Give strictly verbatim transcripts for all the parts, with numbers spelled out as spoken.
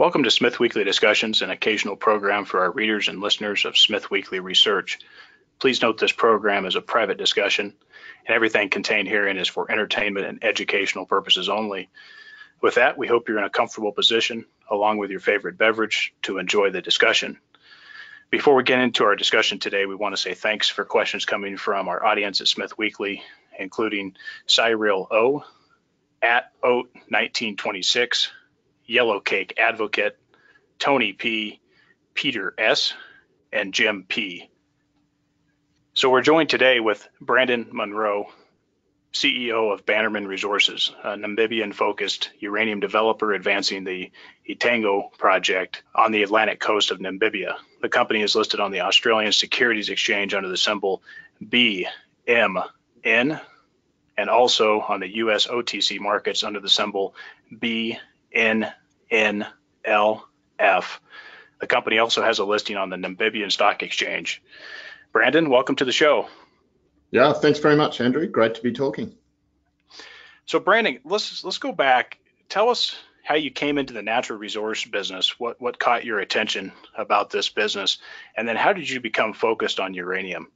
Welcome to Smith Weekly Discussions, an occasional program for our readers and listeners of Smith Weekly Research. Please note this program is a private discussion, and everything contained herein is for entertainment and educational purposes only. With that, we hope you're in a comfortable position, along with your favorite beverage, to enjoy the discussion. Before we get into our discussion today, we want to say thanks for questions coming from our audience at Smith Weekly, including Cyril O, at O nineteen twenty-six, Yellowcake Advocate, Tony P, Peter S, and Jim P. So we're joined today with Brandon Monroe, C E O of Bannerman Resources, a Namibian-focused uranium developer advancing the Etango project on the Atlantic coast of Namibia. The company is listed on the Australian Securities Exchange under the symbol B M N and also on the U S O T C markets under the symbol B N N. N L F. The company also has a listing on the Namibian Stock Exchange. Brandon, welcome to the show. Yeah, thanks very much, Andrew. Great to be talking. So, Brandon, let's let's go back. Tell us how you came into the natural resource business. What what caught your attention about this business, and then how did you become focused on uranium?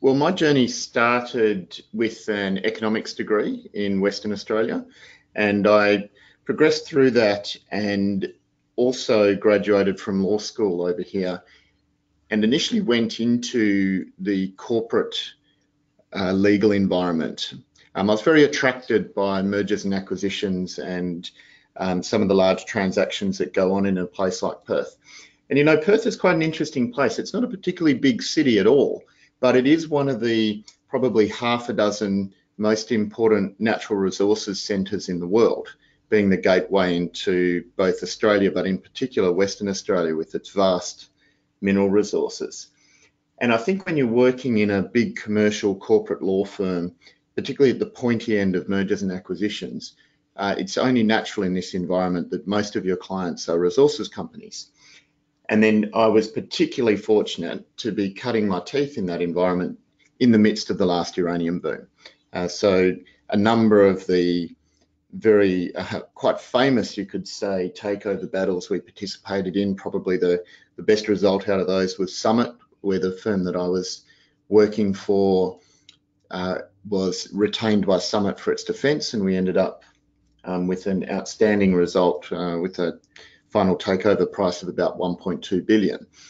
Well, my journey started with an economics degree in Western Australia, and I progressed through that and also graduated from law school over here, and initially went into the corporate uh, legal environment. Um, I was very attracted by mergers and acquisitions and um, some of the large transactions that go on in a place like Perth. And you know, Perth is quite an interesting place. It's not a particularly big city at all, but it is one of the probably half a dozen most important natural resources centres in the world, being the gateway into both Australia, but in particular Western Australia with its vast mineral resources. And I think when you're working in a big commercial corporate law firm, particularly at the pointy end of mergers and acquisitions, uh, it's only natural in this environment that most of your clients are resources companies. And then I was particularly fortunate to be cutting my teeth in that environment in the midst of the last uranium boom. Uh, so a number of the very uh, quite famous, you could say, takeover battles we participated in. Probably the, the best result out of those was Summit, where the firm that I was working for uh, was retained by Summit for its defence, and we ended up um, with an outstanding result uh, with a final takeover price of about one point two billion dollars.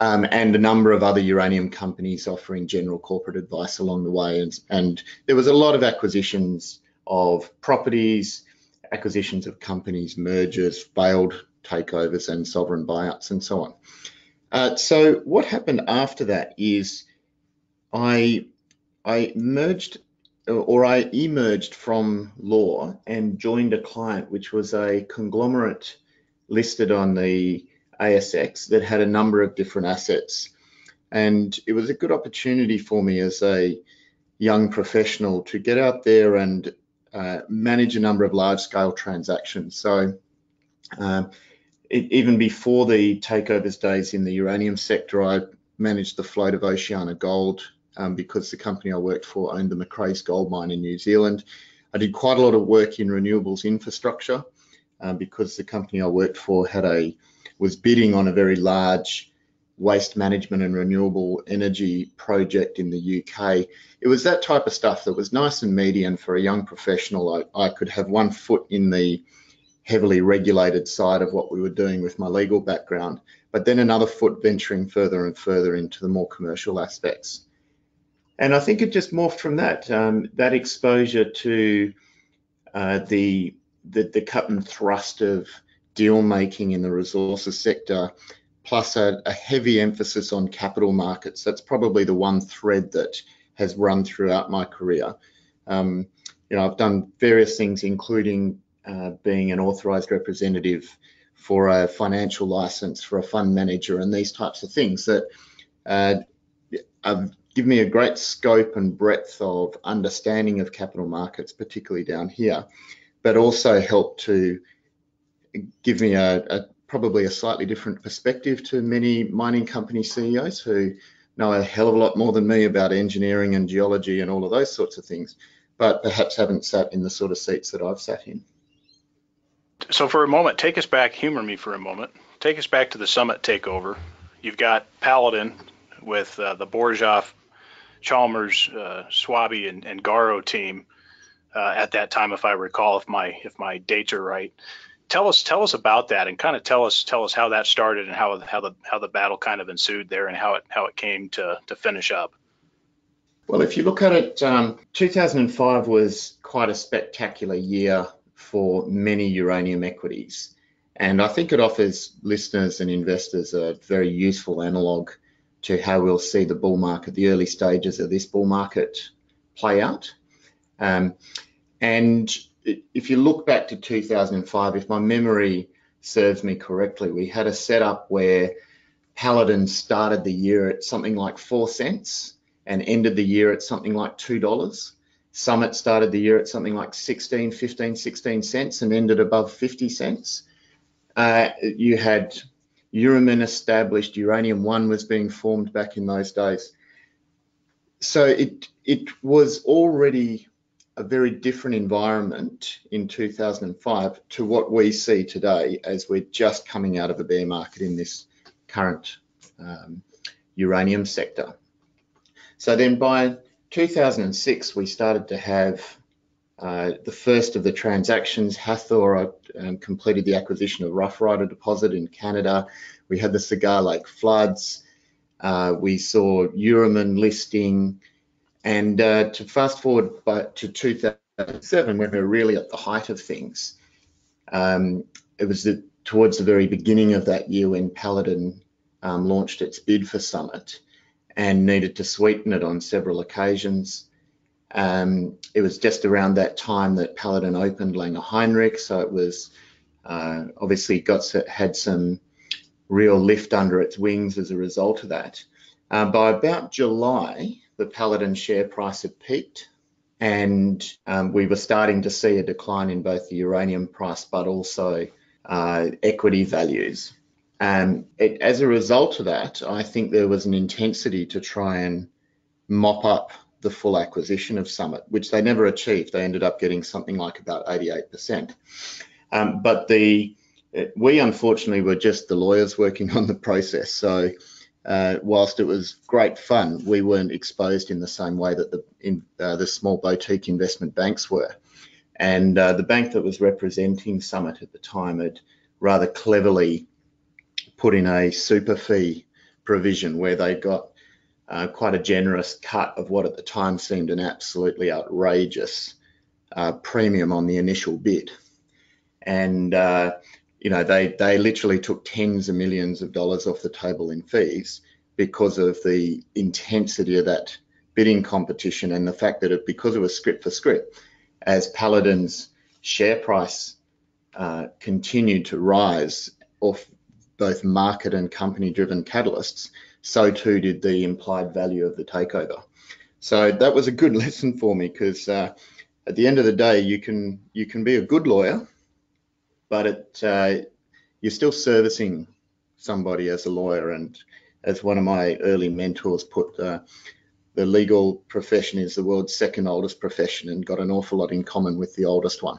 Um, and a number of other uranium companies offering general corporate advice along the way. And, and there was a lot of acquisitions of properties, acquisitions of companies, mergers, failed takeovers and sovereign buyouts and so on. Uh, so what happened after that is I, I merged or I emerged from law and joined a client which was a conglomerate listed on the A S X that had a number of different assets. And it was a good opportunity for me as a young professional to get out there and Uh, manage a number of large-scale transactions. So um, it, even before the takeovers days in the uranium sector, I managed the float of Oceana Gold um, because the company I worked for owned the Macraes Gold Mine in New Zealand. I did quite a lot of work in renewables infrastructure um, because the company I worked for had a was bidding on a very large waste management and renewable energy project in the U K. It was that type of stuff that was nice and median for a young professional. I, I could have one foot in the heavily regulated side of what we were doing with my legal background, but then another foot venturing further and further into the more commercial aspects. And I think it just morphed from that, um, that exposure to uh, the, the, the cut and thrust of deal making in the resources sector, plus a, a heavy emphasis on capital markets. That's probably the one thread that has run throughout my career. Um, you know, I've done various things, including uh, being an authorised representative for a financial licence for a fund manager and these types of things that uh, have given me a great scope and breadth of understanding of capital markets, particularly down here, but also helped to give me a, a probably a slightly different perspective to many mining company C E Os who know a hell of a lot more than me about engineering and geology and all of those sorts of things, but perhaps haven't sat in the sort of seats that I've sat in. so for a moment, take us back, humor me for a moment. Take us back to the Summit takeover. You've got Paladin with uh, the Borzoff, Chalmers, uh, Swaby, and, and Garo team uh, at that time, if I recall, if my if my dates are right. Tell us tell us about that, and kind of tell us tell us how that started and how how the how the battle kind of ensued there, and how it how it came to to finish up. Well, if you look at it, um, two thousand five was quite a spectacular year for many uranium equities. And I think it offers listeners and investors a very useful analog to how we'll see the bull market, the early stages of this bull market play out. Um, and if you look back to two thousand five, if my memory serves me correctly, we had a setup where Paladin started the year at something like four cents and ended the year at something like two dollars. Summit started the year at something like sixteen, fifteen, sixteen cents and ended above fifty cents. Uh, you had Euroman established, Uranium One was being formed back in those days. So it, it was already a very different environment in two thousand five to what we see today, as we're just coming out of a bear market in this current um, uranium sector. So then by two thousand six, we started to have uh, the first of the transactions. Hathor um, completed the acquisition of Rough Rider deposit in Canada. We had the Cigar Lake floods. Uh, we saw Euroman listing. And uh, to fast forward by, to two thousand seven, when we were really at the height of things, um, it was the, towards the very beginning of that year when Paladin um, launched its bid for Summit and needed to sweeten it on several occasions. Um, it was just around that time that Paladin opened Langer Heinrich, so it was uh, obviously got had some real lift under its wings as a result of that. Uh, by about July, the Paladin share price had peaked, and um, we were starting to see a decline in both the uranium price but also uh, equity values. Um, it, as a result of that, I think there was an intensity to try and mop up the full acquisition of Summit, which they never achieved. They ended up getting something like about eighty-eight percent. Um, but the we unfortunately were just the lawyers working on the process, so Uh, whilst it was great fun, we weren't exposed in the same way that the, in, uh, the small boutique investment banks were. And uh, the bank that was representing Summit at the time had rather cleverly put in a super fee provision where they got uh, quite a generous cut of what at the time seemed an absolutely outrageous uh, premium on the initial bid. And uh, you know, they, they literally took tens of millions of dollars off the table in fees because of the intensity of that bidding competition and the fact that it, because it was script for script, as Paladin's share price uh, continued to rise off both market and company-driven catalysts, so too did the implied value of the takeover. So that was a good lesson for me, because uh, at the end of the day, you can, you can be a good lawyer, but it, uh, you're still servicing somebody as a lawyer. And as one of my early mentors put, uh, the legal profession is the world's second oldest profession and got an awful lot in common with the oldest one.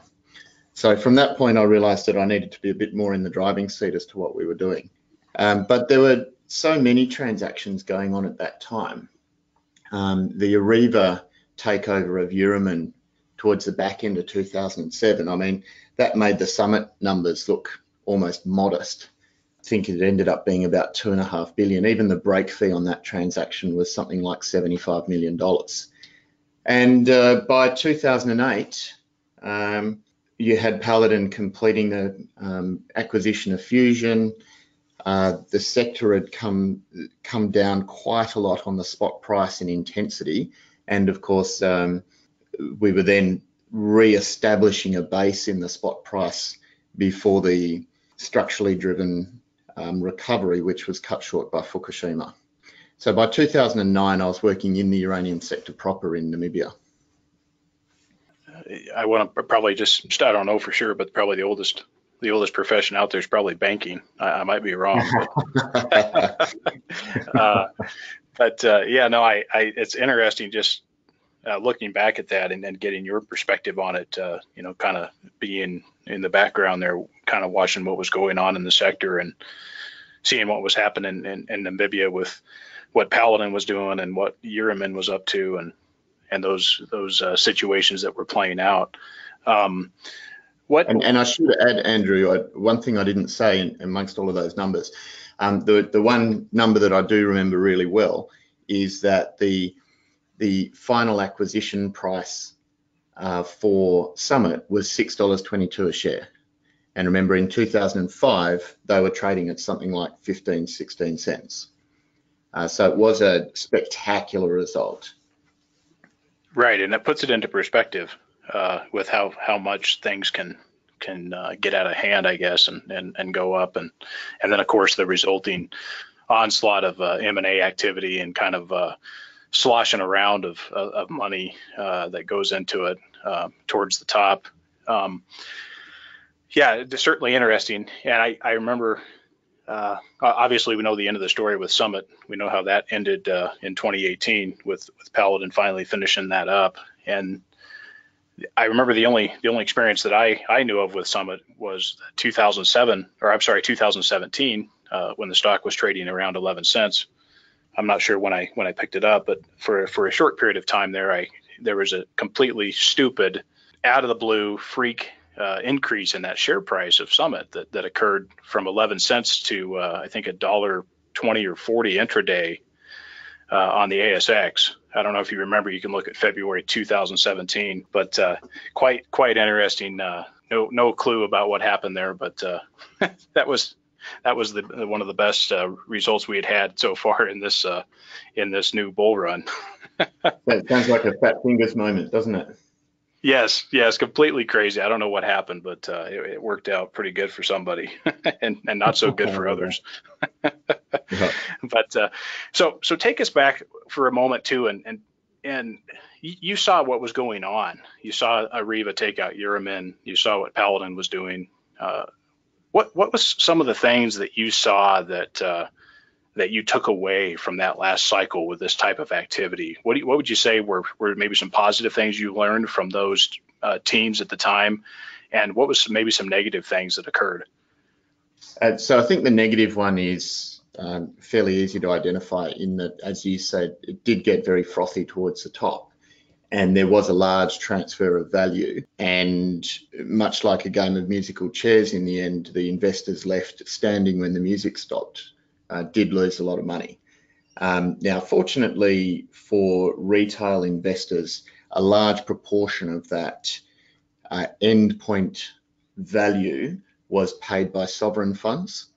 So from that point, I realized that I needed to be a bit more in the driving seat as to what we were doing. Um, but there were so many transactions going on at that time. Um, the Arriva takeover of Euroman towards the back end of two thousand seven, I mean, that made the Summit numbers look almost modest. I think it ended up being about two and a half billion. Even the break fee on that transaction was something like seventy-five million dollars. And uh, by two thousand eight, um, you had Paladin completing the um, acquisition of Fusion. Uh, the sector had come, come down quite a lot on the spot price and intensity. And of course, um, we were then re-establishing a base in the spot price before the structurally driven um, recovery, which was cut short by Fukushima. So by two thousand nine, I was working in the uranium sector proper in Namibia. I want to probably just, I don't know for sure, but probably the oldest the oldest profession out there is probably banking. I, I might be wrong. But, uh, but uh, yeah, no, I, I it's interesting just Uh, looking back at that and then getting your perspective on it, uh, you know, kind of being in the background there, kind of watching what was going on in the sector and seeing what was happening in, in Namibia with what Paladin was doing and what Euroman was up to, and and those those uh, situations that were playing out. Um, what and, and I should add, Andrew, I, one thing I didn't say in, amongst all of those numbers, um, the the one number that I do remember really well is that the the final acquisition price uh, for Summit was six dollars twenty-two a share. And remember, in two thousand five, they were trading at something like fifteen, sixteen cents. Uh, so it was a spectacular result. Right, and that puts it into perspective uh, with how, how much things can can uh, get out of hand, I guess, and, and, and go up. And, and then, of course, the resulting onslaught of uh, M and A activity and kind of uh, sloshing around of, of money uh, that goes into it uh, towards the top. Um, Yeah, it's certainly interesting. And I, I remember, uh, obviously, we know the end of the story with Summit. We know how that ended uh, in twenty eighteen with, with Paladin finally finishing that up. And I remember the only the only experience that I, I knew of with Summit was two thousand seven, or I'm sorry, two thousand seventeen, uh, when the stock was trading around eleven cents. I'm not sure when I when I picked it up, but for for a short period of time there, I there was a completely stupid, out of the blue freak Uh, increase in that share price of Summit that, that occurred from eleven cents to uh, I think a dollar twenty or forty intraday uh, on the A S X. I don't know if you remember. You can look at February two thousand seventeen, but uh, quite quite interesting. Uh, no no clue about what happened there, but uh, that was that was the one of the best uh, results we had had so far in this uh, in this new bull run. That sounds like a fat fingers moment, doesn't it? Yes, yes, completely crazy. I don't know what happened, but uh, it, it worked out pretty good for somebody, and, and not so good for others. Yeah. But uh, so so take us back for a moment too, and and and you saw what was going on. You saw Arriva take out Euromin. You saw what Paladin was doing. Uh, what what was some of the things that you saw that uh, that you took away from that last cycle with this type of activity? What do you, what would you say were, were maybe some positive things you learned from those uh, teams at the time? And what was maybe some negative things that occurred? Uh, so I think the negative one is um, fairly easy to identify in that, as you said, it did get very frothy towards the top. And there was a large transfer of value. And much like a game of musical chairs in the end, the investors left standing when the music stopped. Uh, did lose a lot of money. Um, now, fortunately for retail investors, a large proportion of that uh, endpoint value was paid by sovereign funds.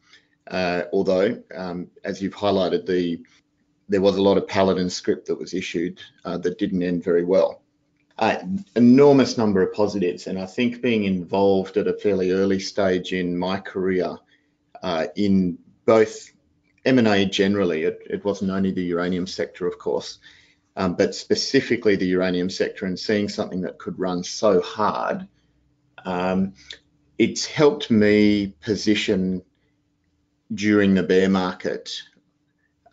Uh, although, um, as you've highlighted, the there was a lot of Paladin scrip that was issued uh, that didn't end very well. Uh, enormous number of positives, and I think being involved at a fairly early stage in my career uh, in both M and A generally, it, it wasn't only the uranium sector, of course, um, but specifically the uranium sector, and seeing something that could run so hard, um, it's helped me position during the bear market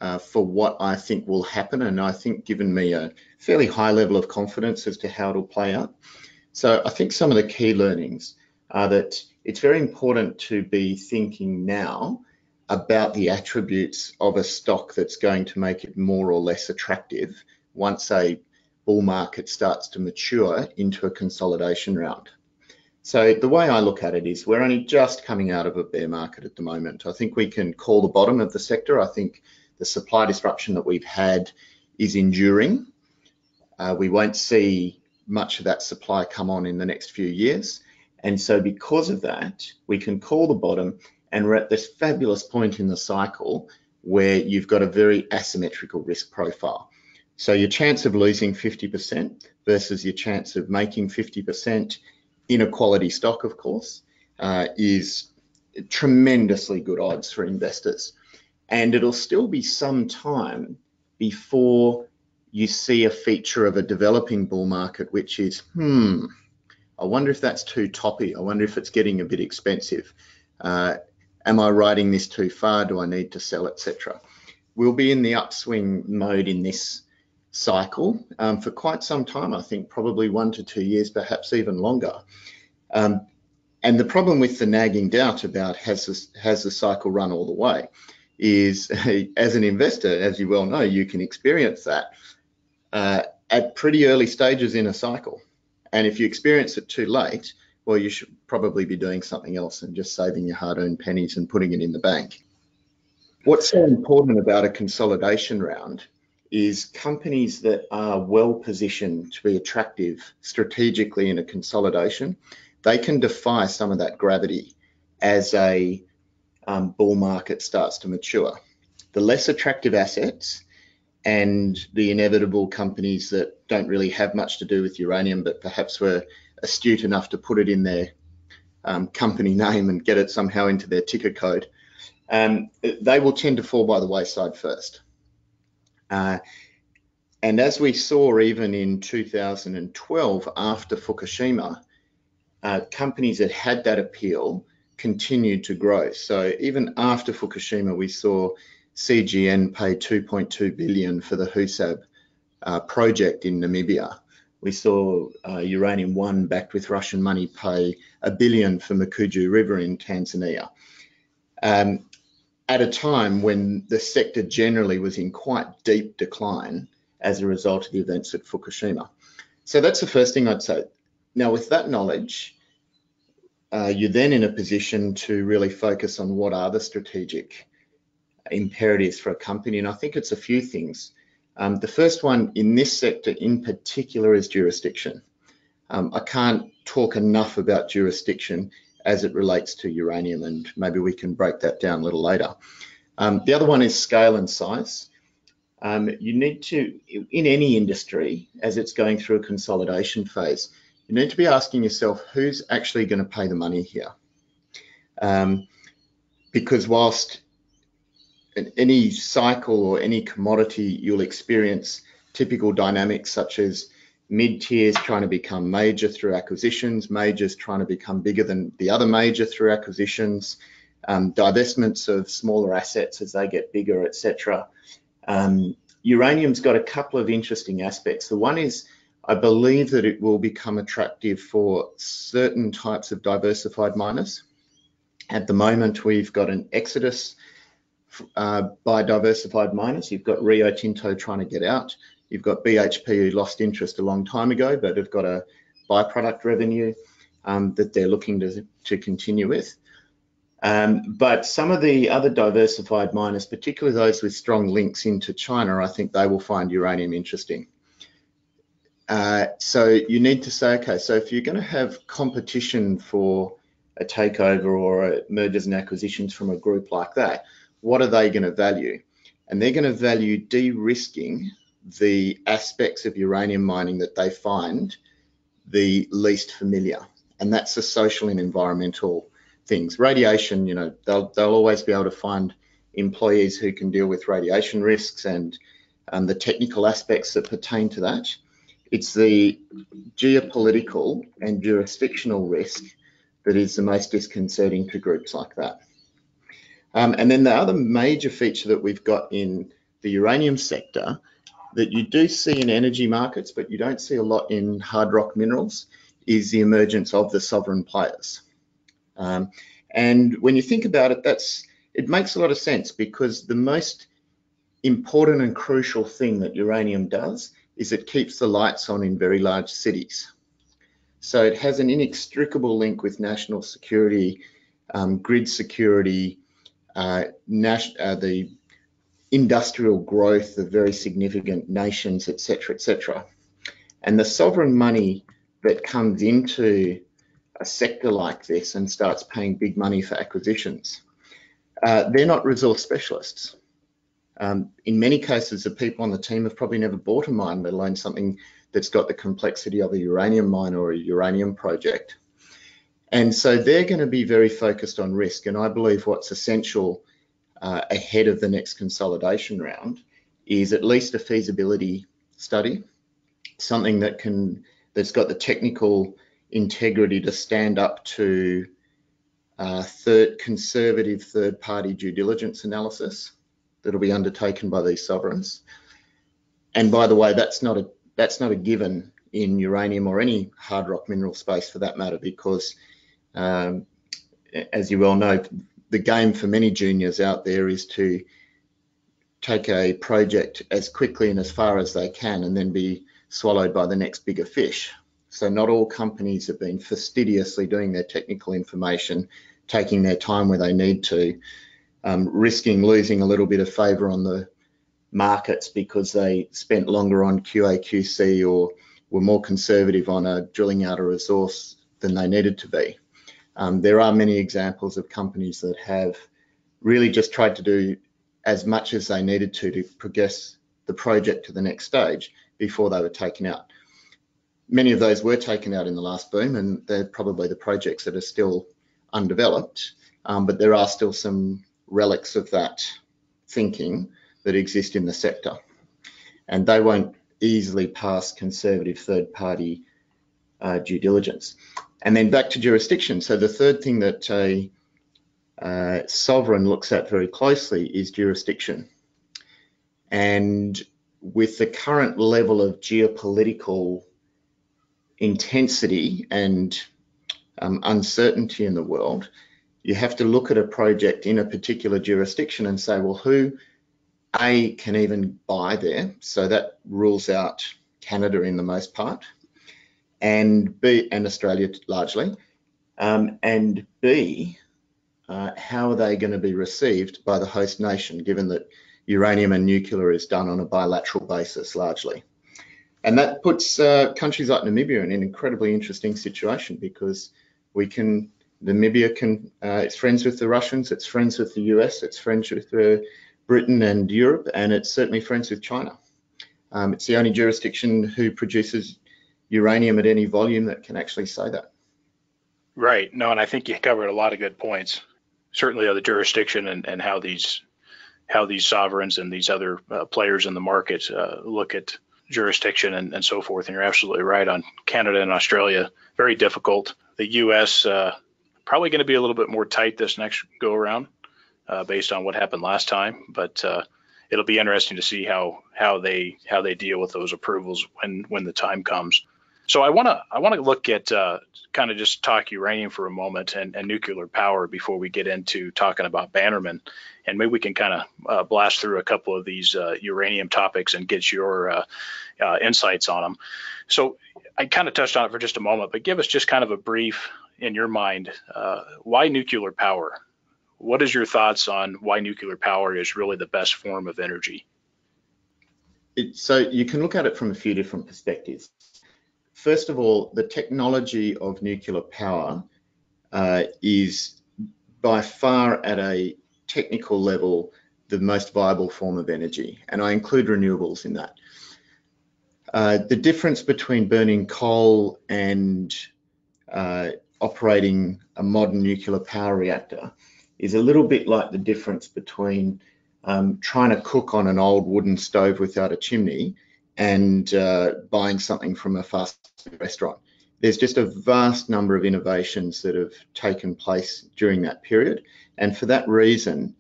uh, for what I think will happen, and I think given me a fairly high level of confidence as to how it'll play out. So I think some of the key learnings are that it's very important to be thinking now about the attributes of a stock that's going to make it more or less attractive once a bull market starts to mature into a consolidation round. So the way I look at it is we're only just coming out of a bear market at the moment. I think we can call the bottom of the sector. I think the supply disruption that we've had is enduring. Uh, we won't see much of that supply come on in the next few years. And so because of that, we can call the bottom. And we're at this fabulous point in the cycle where you've got a very asymmetrical risk profile. So your chance of losing fifty percent versus your chance of making fifty percent in a quality stock, of course, uh, is tremendously good odds for investors. And it'll still be some time before you see a feature of a developing bull market, which is, hmm, I wonder if that's too toppy. I wonder if it's getting a bit expensive. Uh, Am I riding this too far? Do I need to sell, et cetera? We'll be in the upswing mode in this cycle um, for quite some time, I think, probably one to two years, perhaps even longer. Um, And the problem with the nagging doubt about has this, has the cycle run all the way is, as an investor, as you well know, you can experience that uh, at pretty early stages in a cycle. And if you experience it too late, well, you should probably be doing something else and just saving your hard-earned pennies and putting it in the bank. What's so important about a consolidation round is companies that are well positioned to be attractive strategically in a consolidation, they can defy some of that gravity as a um, bull market starts to mature. The less attractive assets and the inevitable companies that don't really have much to do with uranium, but perhaps were astute enough to put it in their um, company name and get it somehow into their ticker code, um, they will tend to fall by the wayside first. Uh, and as we saw even in two thousand twelve after Fukushima, uh, companies that had that appeal continued to grow. So even after Fukushima, we saw C G N pay two point two billion dollars for the HUSAB uh, project in Namibia. We saw uh, Uranium One backed with Russian money pay a billion for Makuju River in Tanzania. Um, at a time when the sector generally was in quite deep decline as a result of the events at Fukushima. So that's the first thing I'd say. Now, with that knowledge, uh, you're then in a position to really focus on what are the strategic imperatives for a company. And I think it's a few things. Um, the first one in this sector in particular is jurisdiction. Um, I can't talk enough about jurisdiction as it relates to uranium, and maybe we can break that down a little later. Um, the other one is scale and size. Um, you need to, in any industry, as it's going through a consolidation phase, you need to be asking yourself, who's actually going to pay the money here? Um, because whilst in any cycle or any commodity, you'll experience typical dynamics such as mid-tiers trying to become major through acquisitions, majors trying to become bigger than the other major through acquisitions, um, divestments of smaller assets as they get bigger, et cetera. Um, uranium's got a couple of interesting aspects. The one is, I believe that it will become attractive for certain types of diversified miners. At the moment, we've got an exodus uh, by diversified miners. You've got Rio Tinto trying to get out. You've got B H P who lost interest a long time ago, but have got a byproduct revenue um, that they're looking to, to continue with. Um, but some of the other diversified miners, particularly those with strong links into China, I think they will find uranium interesting. Uh, so you need to say, okay, so if you're going to have competition for a takeover or a mergers and acquisitions from a group like that, what are they going to value? And they're going to value de-risking the aspects of uranium mining that they find the least familiar, and that's the social and environmental things. Radiation, you know, they'll, they'll always be able to find employees who can deal with radiation risks and um, the technical aspects that pertain to that. It's the geopolitical and jurisdictional risk that is the most disconcerting to groups like that. Um, and then the other major feature that we've got in the uranium sector that you do see in energy markets, but you don't see a lot in hard rock minerals, is the emergence of the sovereign players. Um, and when you think about it, that's, it makes a lot of sense, because the most important and crucial thing that uranium does is it keeps the lights on in very large cities. So it has an inextricable link with national security, um, grid security, uh, nas- uh, the industrial growth of very significant nations, et cetera, et cetera. And the sovereign money that comes into a sector like this and starts paying big money for acquisitions, uh, they're not resource specialists. Um, in many cases, the people on the team have probably never bought a mine, let alone something that's got the complexity of a uranium mine or a uranium project. And so they're going to be very focused on risk. And I believe what's essential Uh, ahead of the next consolidation round is at least a feasibility study, something that can, that's got the technical integrity to stand up to uh, third, conservative third-party due diligence analysis that'll be undertaken by these sovereigns. And by the way, that's not a that's not a given in uranium or any hard rock mineral space for that matter, because um, as you well know, the game for many juniors out there is to take a project as quickly and as far as they can and then be swallowed by the next bigger fish. So not all companies have been fastidiously doing their technical information, taking their time where they need to, um, risking losing a little bit of favour on the markets because they spent longer on Q A Q C or were more conservative on a drilling out a resource than they needed to be. Um, there are many examples of companies that have really just tried to do as much as they needed to to progress the project to the next stage before they were taken out. Many of those were taken out in the last boom, and they're probably the projects that are still undeveloped, um, but there are still some relics of that thinking that exist in the sector, and they won't easily pass conservative third-party uh, due diligence. And then back to jurisdiction. So the third thing that a uh, sovereign looks at very closely is jurisdiction. And with the current level of geopolitical intensity and um, uncertainty in the world, you have to look at a project in a particular jurisdiction and say, well, who A, can even buy there, so that rules out Canada in the most part, and B, and Australia largely, um, and B, uh, how are they going to be received by the host nation, given that uranium and nuclear is done on a bilateral basis largely. And that puts uh, countries like Namibia in an incredibly interesting situation, because we can, Namibia can, uh, it's friends with the Russians, it's friends with the U S, it's friends with the Britain and Europe, and it's certainly friends with China. Um, it's the only jurisdiction who produces uranium at any volume that can actually say that. Right. No, and I think you covered a lot of good points, certainly of the jurisdiction and, and how these how these sovereigns and these other uh, players in the market uh, look at jurisdiction and, and so forth. And you're absolutely right on Canada and Australia. Very difficult. The U S uh, probably going to be a little bit more tight this next go around. Uh, based on what happened last time, but uh, it'll be interesting to see how how they how they deal with those approvals when when the time comes. So I wanna I wanna look at uh, kind of just talk uranium for a moment and, and nuclear power before we get into talking about Bannerman, and maybe we can kind of uh, blast through a couple of these uh, uranium topics and get your uh, uh, insights on them. So I kind of touched on it for just a moment, but give us just kind of a brief in your mind uh, why nuclear power. What is your thoughts on why nuclear power is really the best form of energy? It, so you can look at it from a few different perspectives. First of all, the technology of nuclear power uh, is by far at a technical level the most viable form of energy, and I include renewables in that. Uh, the difference between burning coal and uh, operating a modern nuclear power reactor is a little bit like the difference between um, trying to cook on an old wooden stove without a chimney and uh, buying something from a fast food restaurant. There's just a vast number of innovations that have taken place during that period. And for that reason,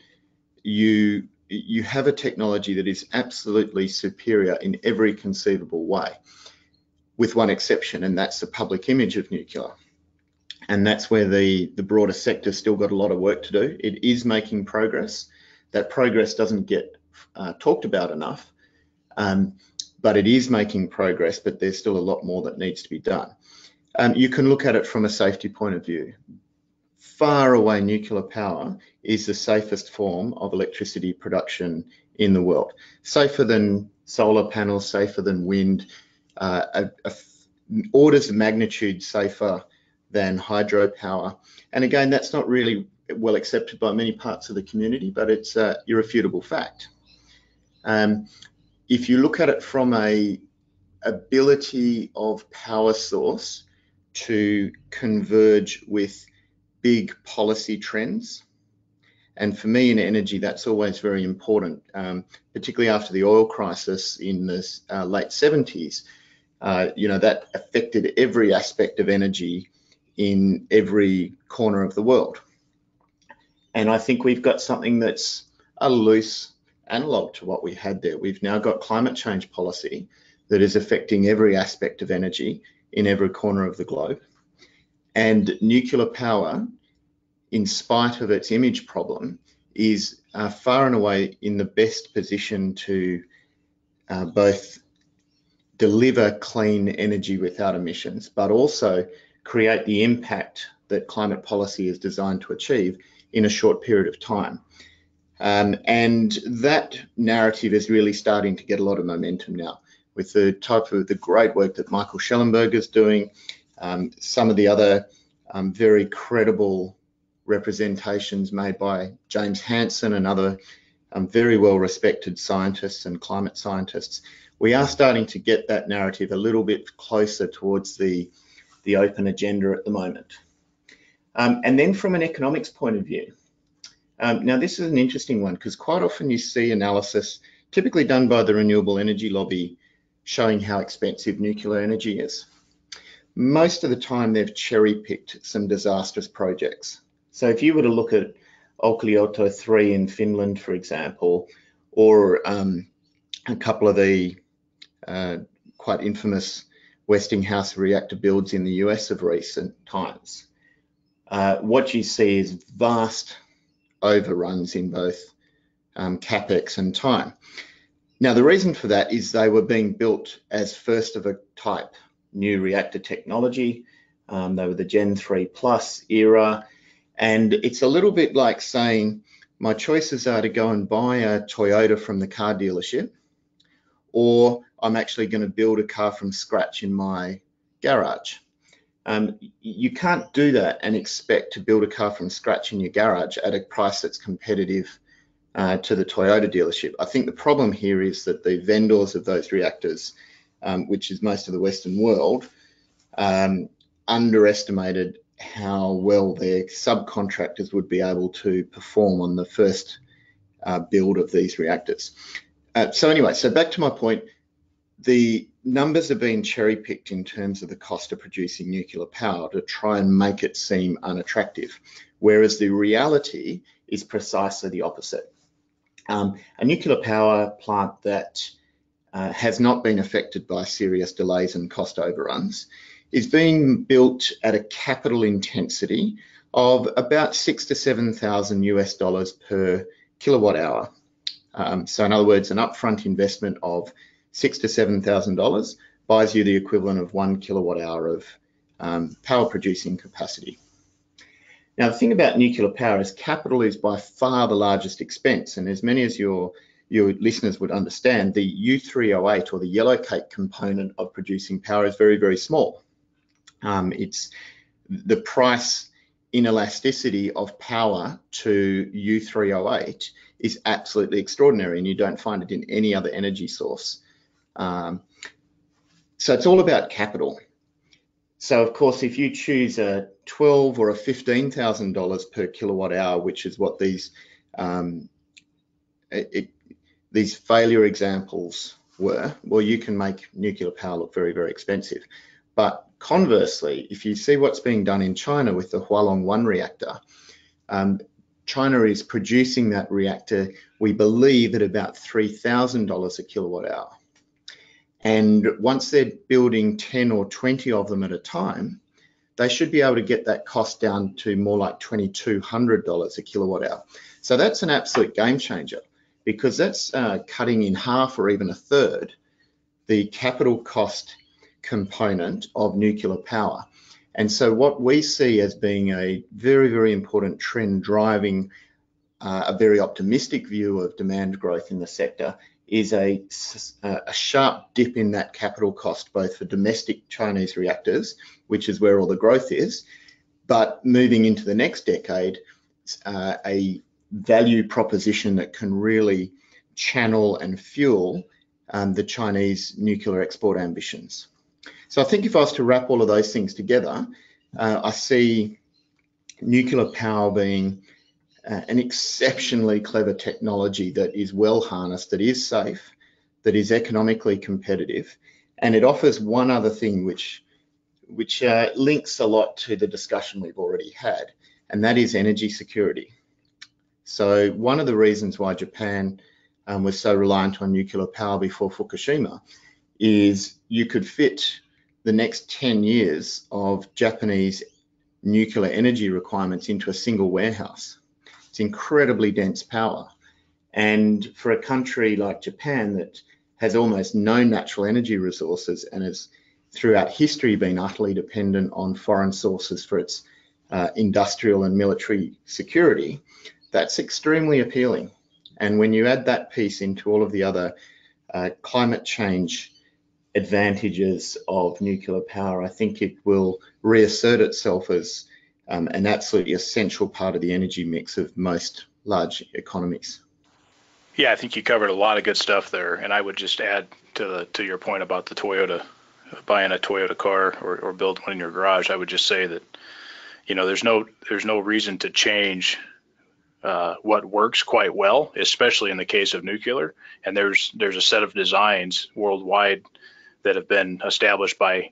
you, you have a technology that is absolutely superior in every conceivable way, with one exception, and that's the public image of nuclear. And that's where the, the broader sector's still got a lot of work to do. It is making progress. That progress doesn't get uh, talked about enough, um, but it is making progress, but there's still a lot more that needs to be done. Um, you can look at it from a safety point of view. Far away, nuclear power is the safest form of electricity production in the world. Safer than solar panels, safer than wind, uh, a, a orders of magnitude safer than hydropower. And again, that's not really well accepted by many parts of the community, but it's an irrefutable fact. Um, if you look at it from a ability of power source to converge with big policy trends, and for me in energy, that's always very important, um, particularly after the oil crisis in the uh, late seventies, uh, you know, that affected every aspect of energy in every corner of the world. And I think we've got something that's a loose analogue to what we had there. We've now got climate change policy that is affecting every aspect of energy in every corner of the globe. And nuclear power, in spite of its image problem, is uh, far and away in the best position to uh, both deliver clean energy without emissions, but also create the impact that climate policy is designed to achieve in a short period of time. Um, and that narrative is really starting to get a lot of momentum now with the type of the great work that Michael Shellenberger is doing, um, some of the other um, very credible representations made by James Hansen and other um, very well-respected scientists and climate scientists. We are starting to get that narrative a little bit closer towards the, the open agenda at the moment. Um, and then from an economics point of view, um, now this is an interesting one because quite often you see analysis typically done by the renewable energy lobby showing how expensive nuclear energy is. Most of the time they've cherry-picked some disastrous projects. So if you were to look at Olkiluoto three in Finland, for example, or um, a couple of the uh, quite infamous Westinghouse reactor builds in the U S of recent times, uh, what you see is vast overruns in both um, CapEx and time. Now, the reason for that is they were being built as first of a type, new reactor technology. Um, they were the Gen three plus era. And it's a little bit like saying my choices are to go and buy a Toyota from the car dealership, or I'm actually going to build a car from scratch in my garage. Um, you can't do that and expect to build a car from scratch in your garage at a price that's competitive uh, to the Toyota dealership. I think the problem here is that the vendors of those reactors, um, which is most of the Western world, um, underestimated how well their subcontractors would be able to perform on the first uh, build of these reactors. Uh, so anyway, so back to my point, the numbers are being cherry-picked in terms of the cost of producing nuclear power to try and make it seem unattractive, whereas the reality is precisely the opposite. Um, a nuclear power plant that uh, has not been affected by serious delays and cost overruns is being built at a capital intensity of about six to seven thousand US dollars per kilowatt hour. Um, so in other words, an upfront investment of six to seven thousand dollars buys you the equivalent of one kilowatt hour of um, power producing capacity. Now the thing about nuclear power is capital is by far the largest expense, and as many as your your listeners would understand, the U three oh eight or the Yellowcake component of producing power is very, very small. Um, it's the price inelasticity of power to U three oh eight is absolutely extraordinary, and you don't find it in any other energy source. Um, so it's all about capital. So of course, if you choose a twelve thousand dollars or a fifteen thousand dollars per kilowatt hour, which is what these um, it, it, these failure examples were, well, you can make nuclear power look very, very expensive. But conversely, if you see what's being done in China with the Hualong one reactor, um, China is producing that reactor, we believe, at about three thousand dollars a kilowatt hour. And once they're building ten or twenty of them at a time, they should be able to get that cost down to more like twenty-two hundred dollars a kilowatt hour. So that's an absolute game changer, because that's uh, cutting in half or even a third the capital cost component of nuclear power. And so what we see as being a very, very important trend driving uh, a very optimistic view of demand growth in the sector is a, a sharp dip in that capital cost, both for domestic Chinese reactors, which is where all the growth is, but moving into the next decade, uh, a value proposition that can really channel and fuel um, the Chinese nuclear export ambitions. So I think if I was to wrap all of those things together, uh, I see nuclear power being uh, an exceptionally clever technology that is well harnessed, that is safe, that is economically competitive, and it offers one other thing which, which uh, links a lot to the discussion we've already had, and that is energy security. So one of the reasons why Japan um, was so reliant on nuclear power before Fukushima is you could fit the next ten years of Japanese nuclear energy requirements into a single warehouse. It's incredibly dense power. And for a country like Japan that has almost no natural energy resources and has throughout history been utterly dependent on foreign sources for its uh, industrial and military security, that's extremely appealing. And when you add that piece into all of the other uh, climate change advantages of nuclear power, I think it will reassert itself as um, an absolutely essential part of the energy mix of most large economies. Yeah, I think you covered a lot of good stuff there, and I would just add to the, to your point about the Toyota, buying a Toyota car or, or build one in your garage. I would just say that, you know, there's no there's no reason to change uh, what works quite well, especially in the case of nuclear. And there's there's a set of designs worldwide that have been established by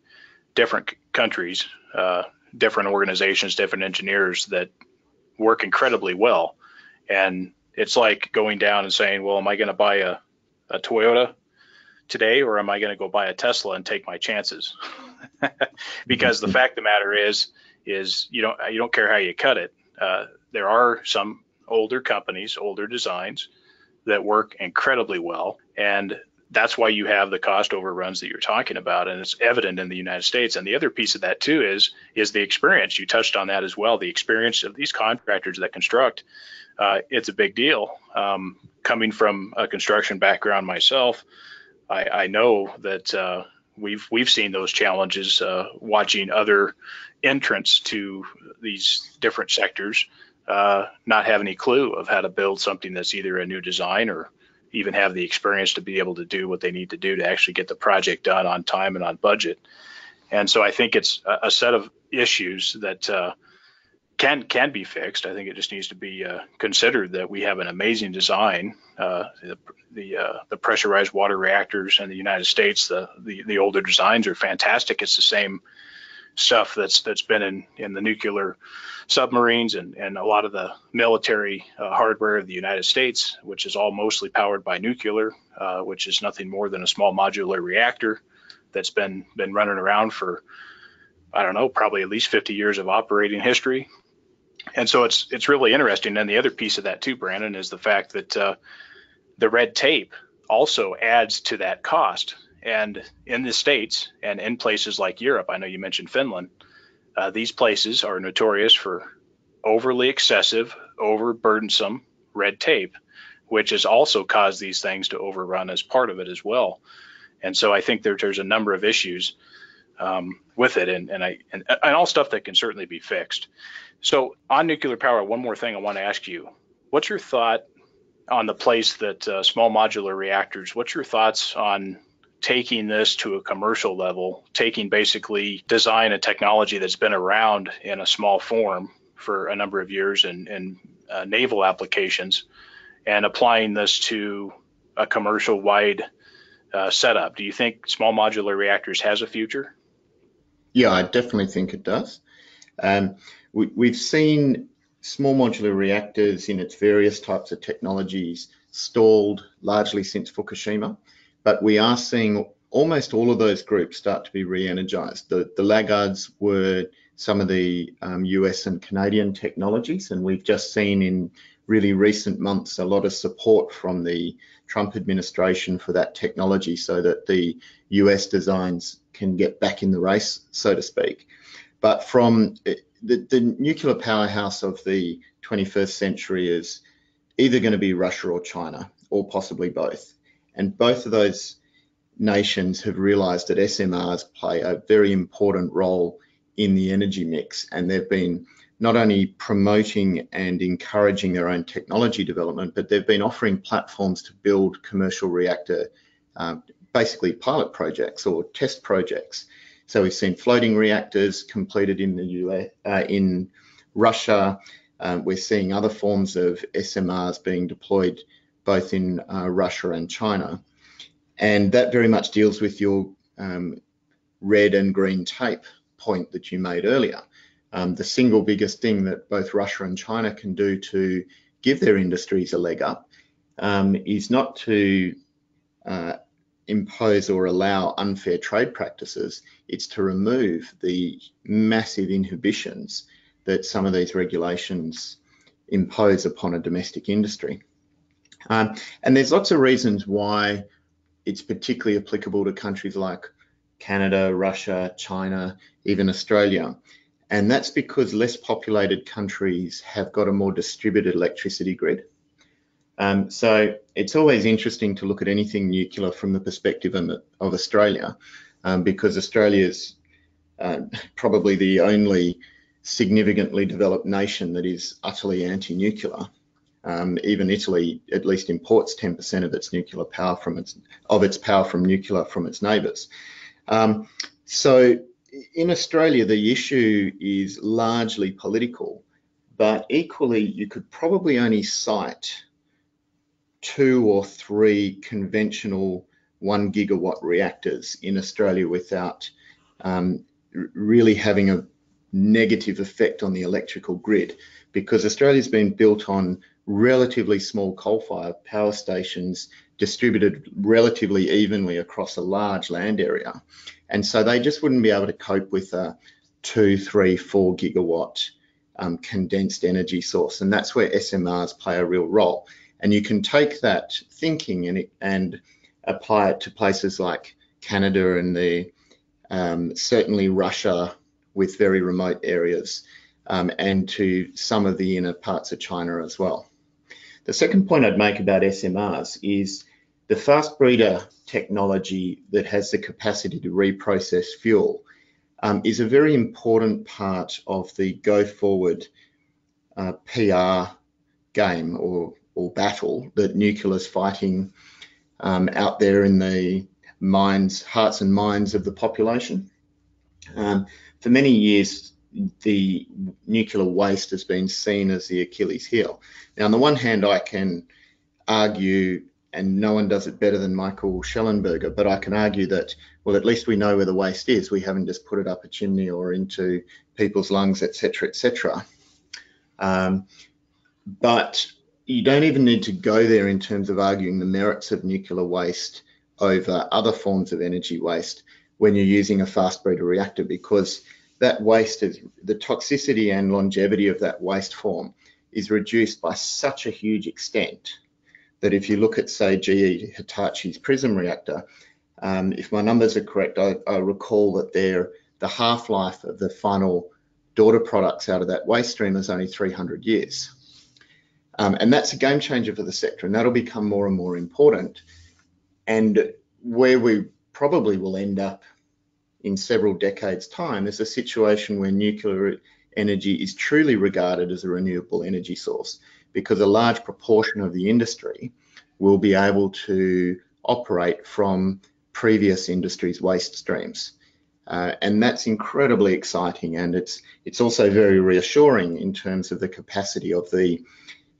different countries, uh, different organizations, different engineers that work incredibly well. And it's like going down and saying, well, am I going to buy a, a Toyota today, or am I going to go buy a Tesla and take my chances? Because the fact of the matter is, is you don't, you don't care how you cut it. Uh, there are some older companies, older designs that work incredibly well. And that's why you have the cost overruns that you're talking about. And it's evident in the United States. And the other piece of that too is, is the experience. You touched on that as well. The experience of these contractors that construct, Uh, it's a big deal. Um, coming from a construction background myself, I, I know that uh, we've we've seen those challenges uh, watching other entrants to these different sectors uh, not have any clue of how to build something that's either a new design or even have the experience to be able to do what they need to do to actually get the project done on time and on budget. And so I think it's a, a set of issues that uh, Can can be fixed. I think it just needs to be uh, considered that we have an amazing design. Uh, the the, uh, the pressurized water reactors in the United States, the, the the older designs are fantastic. It's the same stuff that's that's been in in the nuclear submarines and and a lot of the military uh, hardware of the United States, which is all mostly powered by nuclear, uh, which is nothing more than a small modular reactor that's been been running around for, I don't know, probably at least fifty years of operating history. And so it's it's really interesting. And the other piece of that too, Brandon, is the fact that uh, the red tape also adds to that cost. And in the States and in places like Europe, I know you mentioned Finland, uh, these places are notorious for overly excessive, overburdensome red tape, which has also caused these things to overrun as part of it as well. And so I think there, there's a number of issues um, with it, and, and, I, and, and all stuff that can certainly be fixed. So on nuclear power, one more thing I want to ask you. What's your thought on the place that uh, small modular reactors, what's your thoughts on taking this to a commercial level, taking basically design and technology that's been around in a small form for a number of years in, in uh, naval applications and applying this to a commercial wide uh, setup? Do you think small modular reactors has a future? Yeah, I definitely think it does. Um, we, we've seen small modular reactors in its various types of technologies stalled largely since Fukushima, but we are seeing almost all of those groups start to be re-energized. The, the laggards were some of the um, U S and Canadian technologies, and we've just seen in really recent months a lot of support from the Trump administration for that technology so that the U S designs can get back in the race, so to speak. But from the, the nuclear powerhouse of the twenty-first century is either going to be Russia or China, or possibly both. And both of those nations have realized that S M Rs play a very important role in the energy mix. And they've been not only promoting and encouraging their own technology development, but they've been offering platforms to build commercial reactor, uh, basically pilot projects or test projects. So we've seen floating reactors completed in the U S, uh, in Russia. Uh, we're seeing other forms of S M Rs being deployed both in uh, Russia and China. And that very much deals with your um, red and green tape point that you made earlier. Um, the single biggest thing that both Russia and China can do to give their industries a leg up um, is not to uh, impose or allow unfair trade practices. It's to remove the massive inhibitions that some of these regulations impose upon a domestic industry. Um, and there's lots of reasons why it's particularly applicable to countries like Canada, Russia, China, even Australia. And that's because less populated countries have got a more distributed electricity grid. Um, so it's always interesting to look at anything nuclear from the perspective of Australia, um, because Australia's uh, probably the only significantly developed nation that is utterly anti-nuclear. Um, even Italy at least imports ten percent of its nuclear power from its of its power from nuclear from its neighbours. Um, so in Australia, the issue is largely political, but equally you could probably only cite two or three conventional one gigawatt reactors in Australia without um, really having a negative effect on the electrical grid, because Australia's been built on relatively small coal-fired power stations distributed relatively evenly across a large land area. And so they just wouldn't be able to cope with a two, three, four gigawatt um, condensed energy source. And that's where S M Rs play a real role. And you can take that thinking and, and apply it to places like Canada and the um, certainly Russia with very remote areas, um, and to some of the inner parts of China as well. The second point I'd make about S M Rs is the fast breeder technology that has the capacity to reprocess fuel um, is a very important part of the go forward uh, P R game or, or battle that nuclear is fighting um, out there in the minds, hearts and minds of the population. Um, for many years, the nuclear waste has been seen as the Achilles heel. Now, on the one hand, I can argue, and no one does it better than Michael Shellenberger, but I can argue that, well, at least we know where the waste is. We haven't just put it up a chimney or into people's lungs, et cetera, et cetera. Um, but you don't even need to go there in terms of arguing the merits of nuclear waste over other forms of energy waste when you're using a fast breeder reactor, because that waste is, the toxicity and longevity of that waste form is reduced by such a huge extent that if you look at, say, G E Hitachi's PRISM reactor, um, if my numbers are correct, I, I recall that they're, the half-life of the final daughter products out of that waste stream is only three hundred years. Um, and that's a game changer for the sector, and that'll become more and more important. And where we probably will end up in several decades' time is a situation where nuclear energy is truly regarded as a renewable energy source, because a large proportion of the industry will be able to operate from previous industries' waste streams. Uh, and that's incredibly exciting, and it's it's also very reassuring in terms of the capacity of the,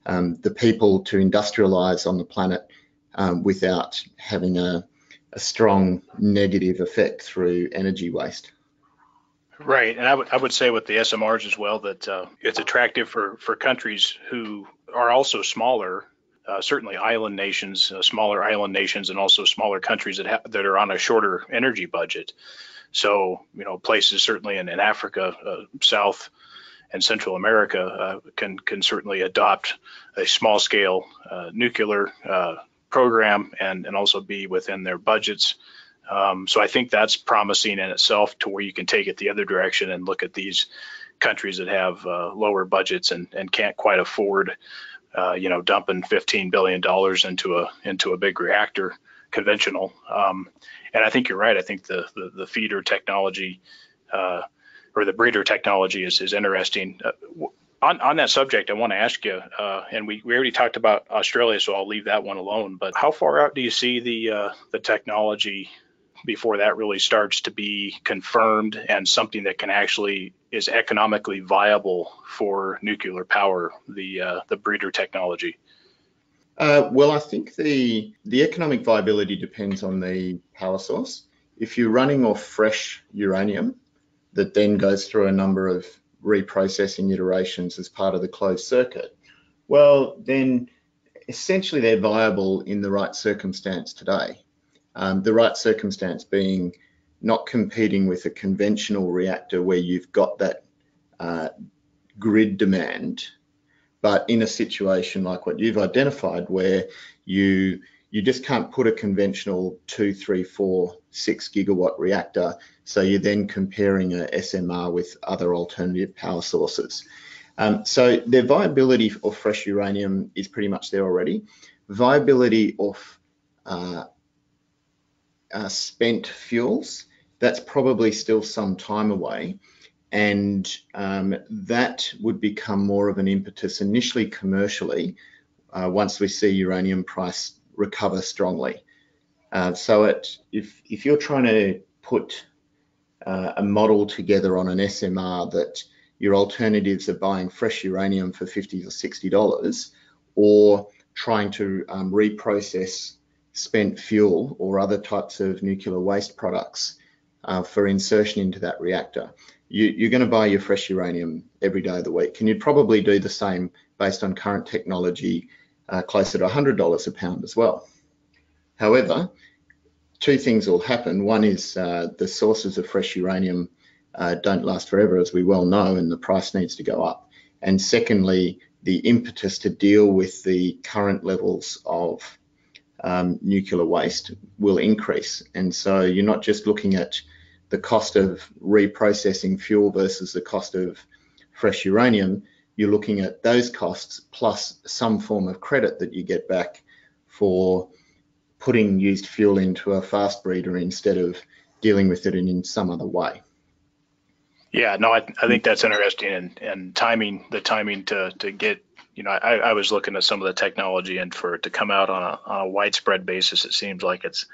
um, the people to industrialise on the planet um, without having a a strong negative effect through energy waste. Right, and I would I would say with the S M Rs as well that uh, it's attractive for for countries who are also smaller, uh, certainly island nations, uh, smaller island nations, and also smaller countries that ha that are on a shorter energy budget. So you know, places certainly in, in Africa, uh, South and Central America uh, can can certainly adopt a small scale uh, nuclear Uh, program and, and also be within their budgets. Um, so I think that's promising in itself, to where you can take it the other direction and look at these countries that have uh, lower budgets and, and can't quite afford, uh, you know, dumping fifteen billion dollars into a into a big reactor, conventional. Um, and I think you're right. I think the, the, the feeder technology uh, or the breeder technology is, is interesting. Uh, On, on that subject, I want to ask you, uh, and we, we already talked about Australia, so I'll leave that one alone, but how far out do you see the, uh, the technology before that really starts to be confirmed and something that can actually is economically viable for nuclear power, the, uh, the breeder technology? Uh, well, I think the, the economic viability depends on the power source. If you're running off fresh uranium that then goes through a number of reprocessing iterations as part of the closed circuit, well, then essentially they're viable in the right circumstance today. Um, the right circumstance being not competing with a conventional reactor where you've got that uh, grid demand, but in a situation like what you've identified where you you just can't put a conventional two, three, four, six gigawatt reactor. So you're then comparing a S M R with other alternative power sources. Um, so their viability of fresh uranium is pretty much there already. Viability of uh, uh, spent fuels, that's probably still some time away. And um, that would become more of an impetus initially commercially uh, once we see uranium price recover strongly. Uh, so it, if, if you're trying to put uh, a model together on an S M R that your alternatives are buying fresh uranium for fifty or sixty dollars or trying to um, reprocess spent fuel or other types of nuclear waste products uh, for insertion into that reactor, you, you're going to buy your fresh uranium every day of the week. And you'd probably do the same based on current technology Uh, closer to one hundred dollars a pound as well. However, two things will happen. One is uh, the sources of fresh uranium uh, don't last forever, as we well know, and the price needs to go up. And secondly, the impetus to deal with the current levels of um, nuclear waste will increase. And so you're not just looking at the cost of reprocessing fuel versus the cost of fresh uranium, you're looking at those costs plus some form of credit that you get back for putting used fuel into a fast breeder instead of dealing with it in, in some other way. Yeah, no, I, I think that's interesting, and, and timing, the timing to, to get, you know, I, I was looking at some of the technology, and for it to come out on a, on a widespread basis, it seems like it's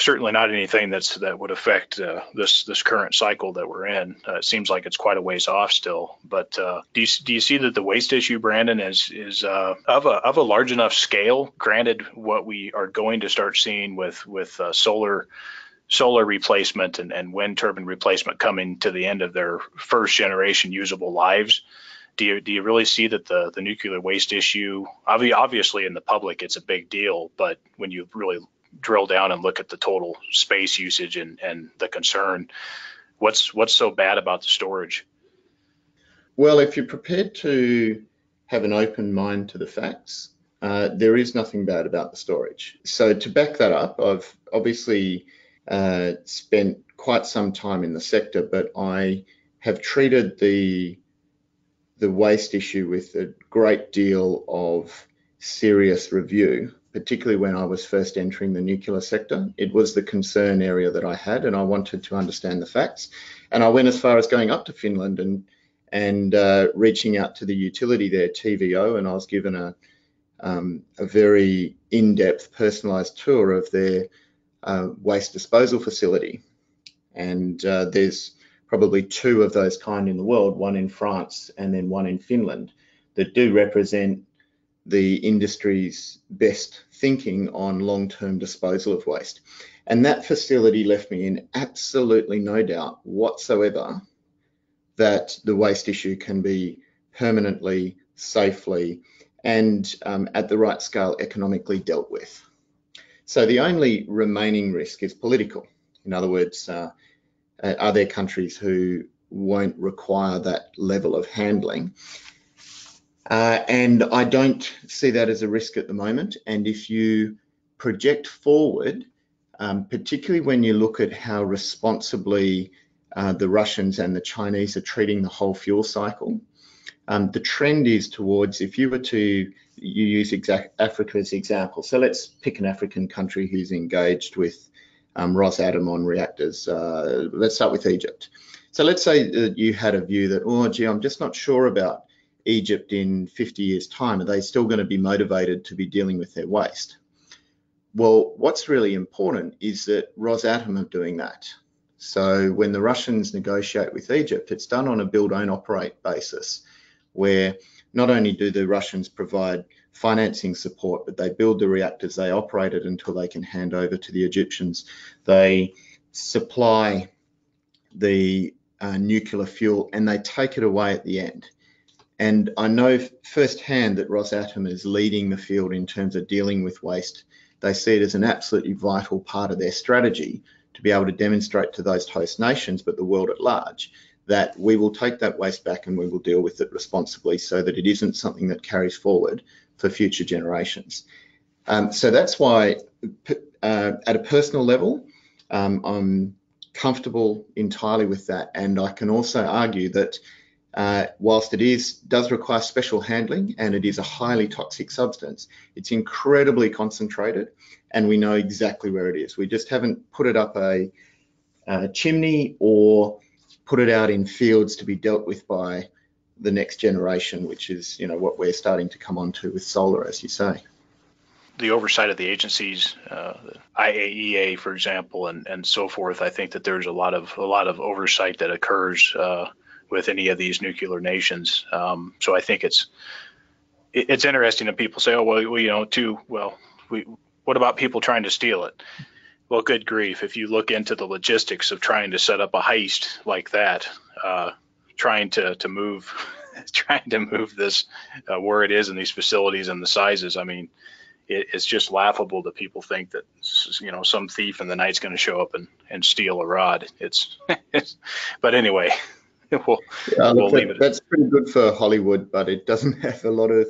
certainly not anything that's that would affect uh, this this current cycle that we're in. Uh, it seems like it's quite a ways off still. But uh, do you do you see that the waste issue, Brandon, is is uh, of a of a large enough scale? Granted, what we are going to start seeing with with uh, solar solar replacement and and wind turbine replacement coming to the end of their first generation usable lives. Do you, do you really see that the, the nuclear waste issue? Obviously, in the public, it's a big deal, but when you really drill down and look at the total space usage and, and the concern, what's what's so bad about the storage? Well, if you're prepared to have an open mind to the facts, uh, there is nothing bad about the storage. So to back that up, I've obviously uh, spent quite some time in the sector, but I have treated the the waste issue with a great deal of serious review, particularly when I was first entering the nuclear sector. It was the concern area that I had, and I wanted to understand the facts. And I went as far as going up to Finland and and uh, reaching out to the utility there, T V O, and I was given a, um, a very in-depth personalised tour of their uh, waste disposal facility. And uh, there's probably two of those kind in the world, one in France and then one in Finland, that do represent the industry's best thinking on long-term disposal of waste. And that facility left me in absolutely no doubt whatsoever that the waste issue can be permanently, safely, and um, at the right scale economically dealt with. So the only remaining risk is political. In other words, uh, are there countries who won't require that level of handling? Uh, and I don't see that as a risk at the moment. And if you project forward, um, particularly when you look at how responsibly uh, the Russians and the Chinese are treating the whole fuel cycle, um, the trend is towards, if you were to you use exact Africa as example. So let's pick an African country who's engaged with um, Rosatom on reactors. Uh, let's start with Egypt. So let's say that you had a view that, oh, gee, I'm just not sure about Egypt in fifty years' time. Are they still going to be motivated to be dealing with their waste? Well, what's really important is that Rosatom are doing that. So when the Russians negotiate with Egypt, it's done on a build-own-operate basis, where not only do the Russians provide financing support, but they build the reactors, they operate it until they can hand over to the Egyptians. They supply the uh, nuclear fuel, and they take it away at the end. And I know firsthand that Rosatom is leading the field in terms of dealing with waste. They see it as an absolutely vital part of their strategy to be able to demonstrate to those host nations, but the world at large, that we will take that waste back and we will deal with it responsibly so that it isn't something that carries forward for future generations. Um, so that's why uh, at a personal level, um, I'm comfortable entirely with that. And I can also argue that uh, whilst it is does require special handling and it is a highly toxic substance, it's incredibly concentrated and we know exactly where it is. We just haven't put it up a, a chimney or put it out in fields to be dealt with by the next generation, which is, you know, what we're starting to come onto with solar, as you say. The oversight of the agencies, uh, I A E A, for example, and, and so forth. I think that there's a lot of a lot of oversight that occurs uh, with any of these nuclear nations. Um, so I think it's it's interesting that people say, oh well, well you know, too well. We what about people trying to steal it? Well, good grief! If you look into the logistics of trying to set up a heist like that, uh, trying to to move, trying to move this uh, where it is in these facilities and the sizes, I mean. It's just laughable that people think that, you know, some thief in the night's going to show up and, and steal a rod. It's, it's but anyway, we'll, yeah, we'll leave that, it. That's pretty good for Hollywood, but it doesn't have a lot of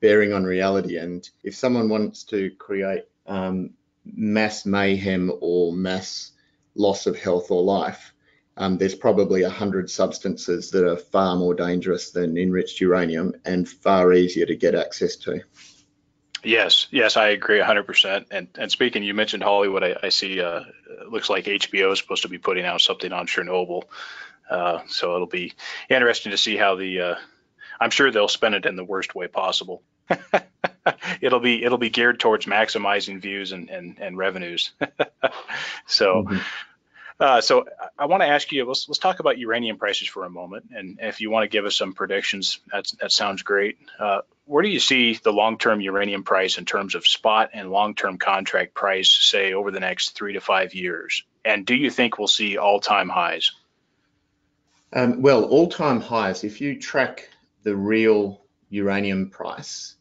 bearing on reality. And if someone wants to create um, mass mayhem or mass loss of health or life, um, there's probably a hundred substances that are far more dangerous than enriched uranium and far easier to get access to. Yes, yes, I agree one hundred percent. And and speaking, you mentioned Hollywood. I, I see. Uh, it looks like H B O is supposed to be putting out something on Chernobyl, uh, so it'll be interesting to see how the. Uh, I'm sure they'll spend it in the worst way possible. it'll be it'll be geared towards maximizing views and and, and revenues. so. Mm-hmm. Uh, so I want to ask you, let's, let's talk about uranium prices for a moment. And if you want to give us some predictions, that's, that sounds great. Uh, where do you see the long-term uranium price in terms of spot and long-term contract price, say, over the next three to five years? And do you think we'll see all-time highs? Um, well, all-time highs, if you track the real uranium price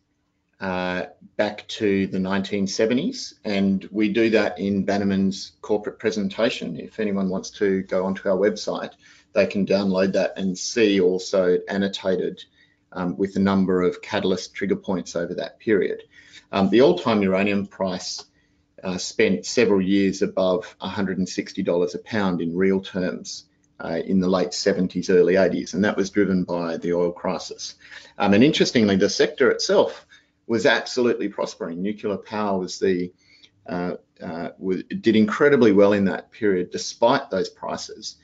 uh, back to the nineteen seventies, and we do that in Bannerman's corporate presentation. If anyone wants to go onto our website, they can download that and see also annotated um, with a number of catalyst trigger points over that period. Um, the all-time uranium price uh, spent several years above one hundred sixty dollars a pound in real terms Uh, in the late seventies, early eighties, and that was driven by the oil crisis. Um, and interestingly, the sector itself was absolutely prospering. Nuclear power was the uh, uh, was, did incredibly well in that period, despite those prices.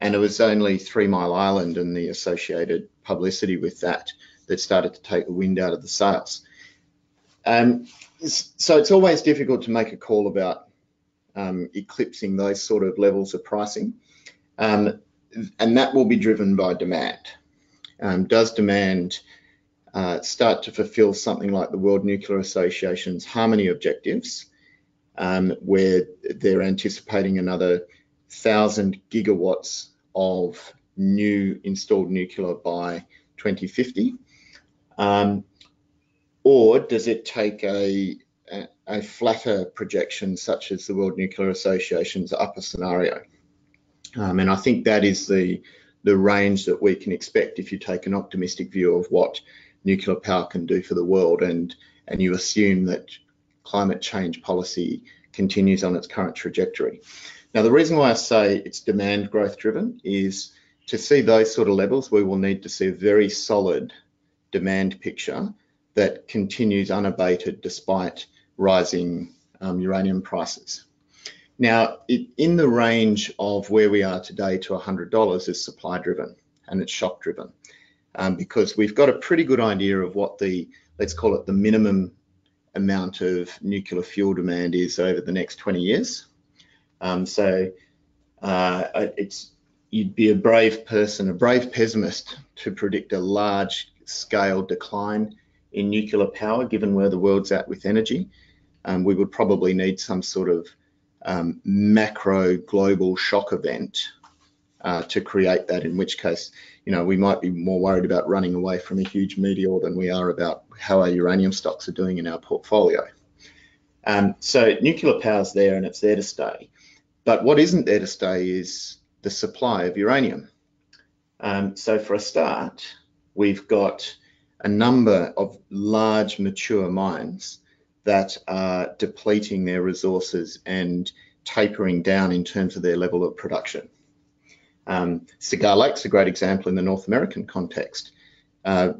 And it was only Three Mile Island and the associated publicity with that that started to take the wind out of the sails. Um, so it's always difficult to make a call about um, eclipsing those sort of levels of pricing. Um, and that will be driven by demand. Um, does demand uh, start to fulfill something like the World Nuclear Association's Harmony objectives, um, where they're anticipating another thousand gigawatts of new installed nuclear by twenty fifty? Um, or does it take a, a, a flatter projection such as the World Nuclear Association's upper scenario? Um, and I think that is the, the range that we can expect if you take an optimistic view of what nuclear power can do for the world, and, and you assume that climate change policy continues on its current trajectory. Now, the reason why I say it's demand growth driven is to see those sort of levels, we will need to see a very solid demand picture that continues unabated despite rising um, uranium prices. Now, it, in the range of where we are today to one hundred dollars is supply driven, and it's shock driven, um, because we've got a pretty good idea of what the, let's call it the minimum amount of nuclear fuel demand is over the next twenty years. Um, so uh, it's, you'd be a brave person, a brave pessimist to predict a large scale decline in nuclear power, given where the world's at with energy. Um, we would probably need some sort of Um, macro global shock event uh, to create that, in which case, you know, we might be more worried about running away from a huge meteor than we are about how our uranium stocks are doing in our portfolio. Um, so nuclear power's there and it's there to stay. But what isn't there to stay is the supply of uranium. Um, so for a start, we've got a number of large mature mines that are depleting their resources and tapering down in terms of their level of production. Um, Cigar Lake's a great example in the North American context. Uh,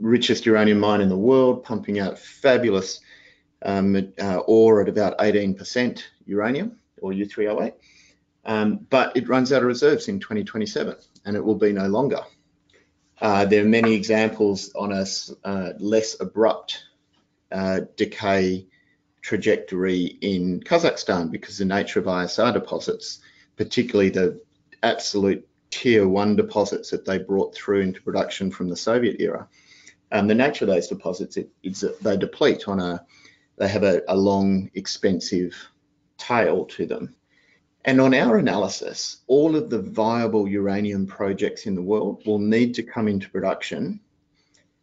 richest uranium mine in the world, pumping out fabulous um, uh, ore at about eighteen percent uranium, or U three oh eight, um, but it runs out of reserves in twenty twenty-seven, and it will be no longer. Uh, there are many examples on a uh, less abrupt uh, decay trajectory in Kazakhstan because of the nature of I S R deposits, particularly the absolute tier one deposits that they brought through into production from the Soviet era. Um, the nature of those deposits it, is that they deplete on a, they have a, a long, expensive tail to them. And on our analysis, all of the viable uranium projects in the world will need to come into production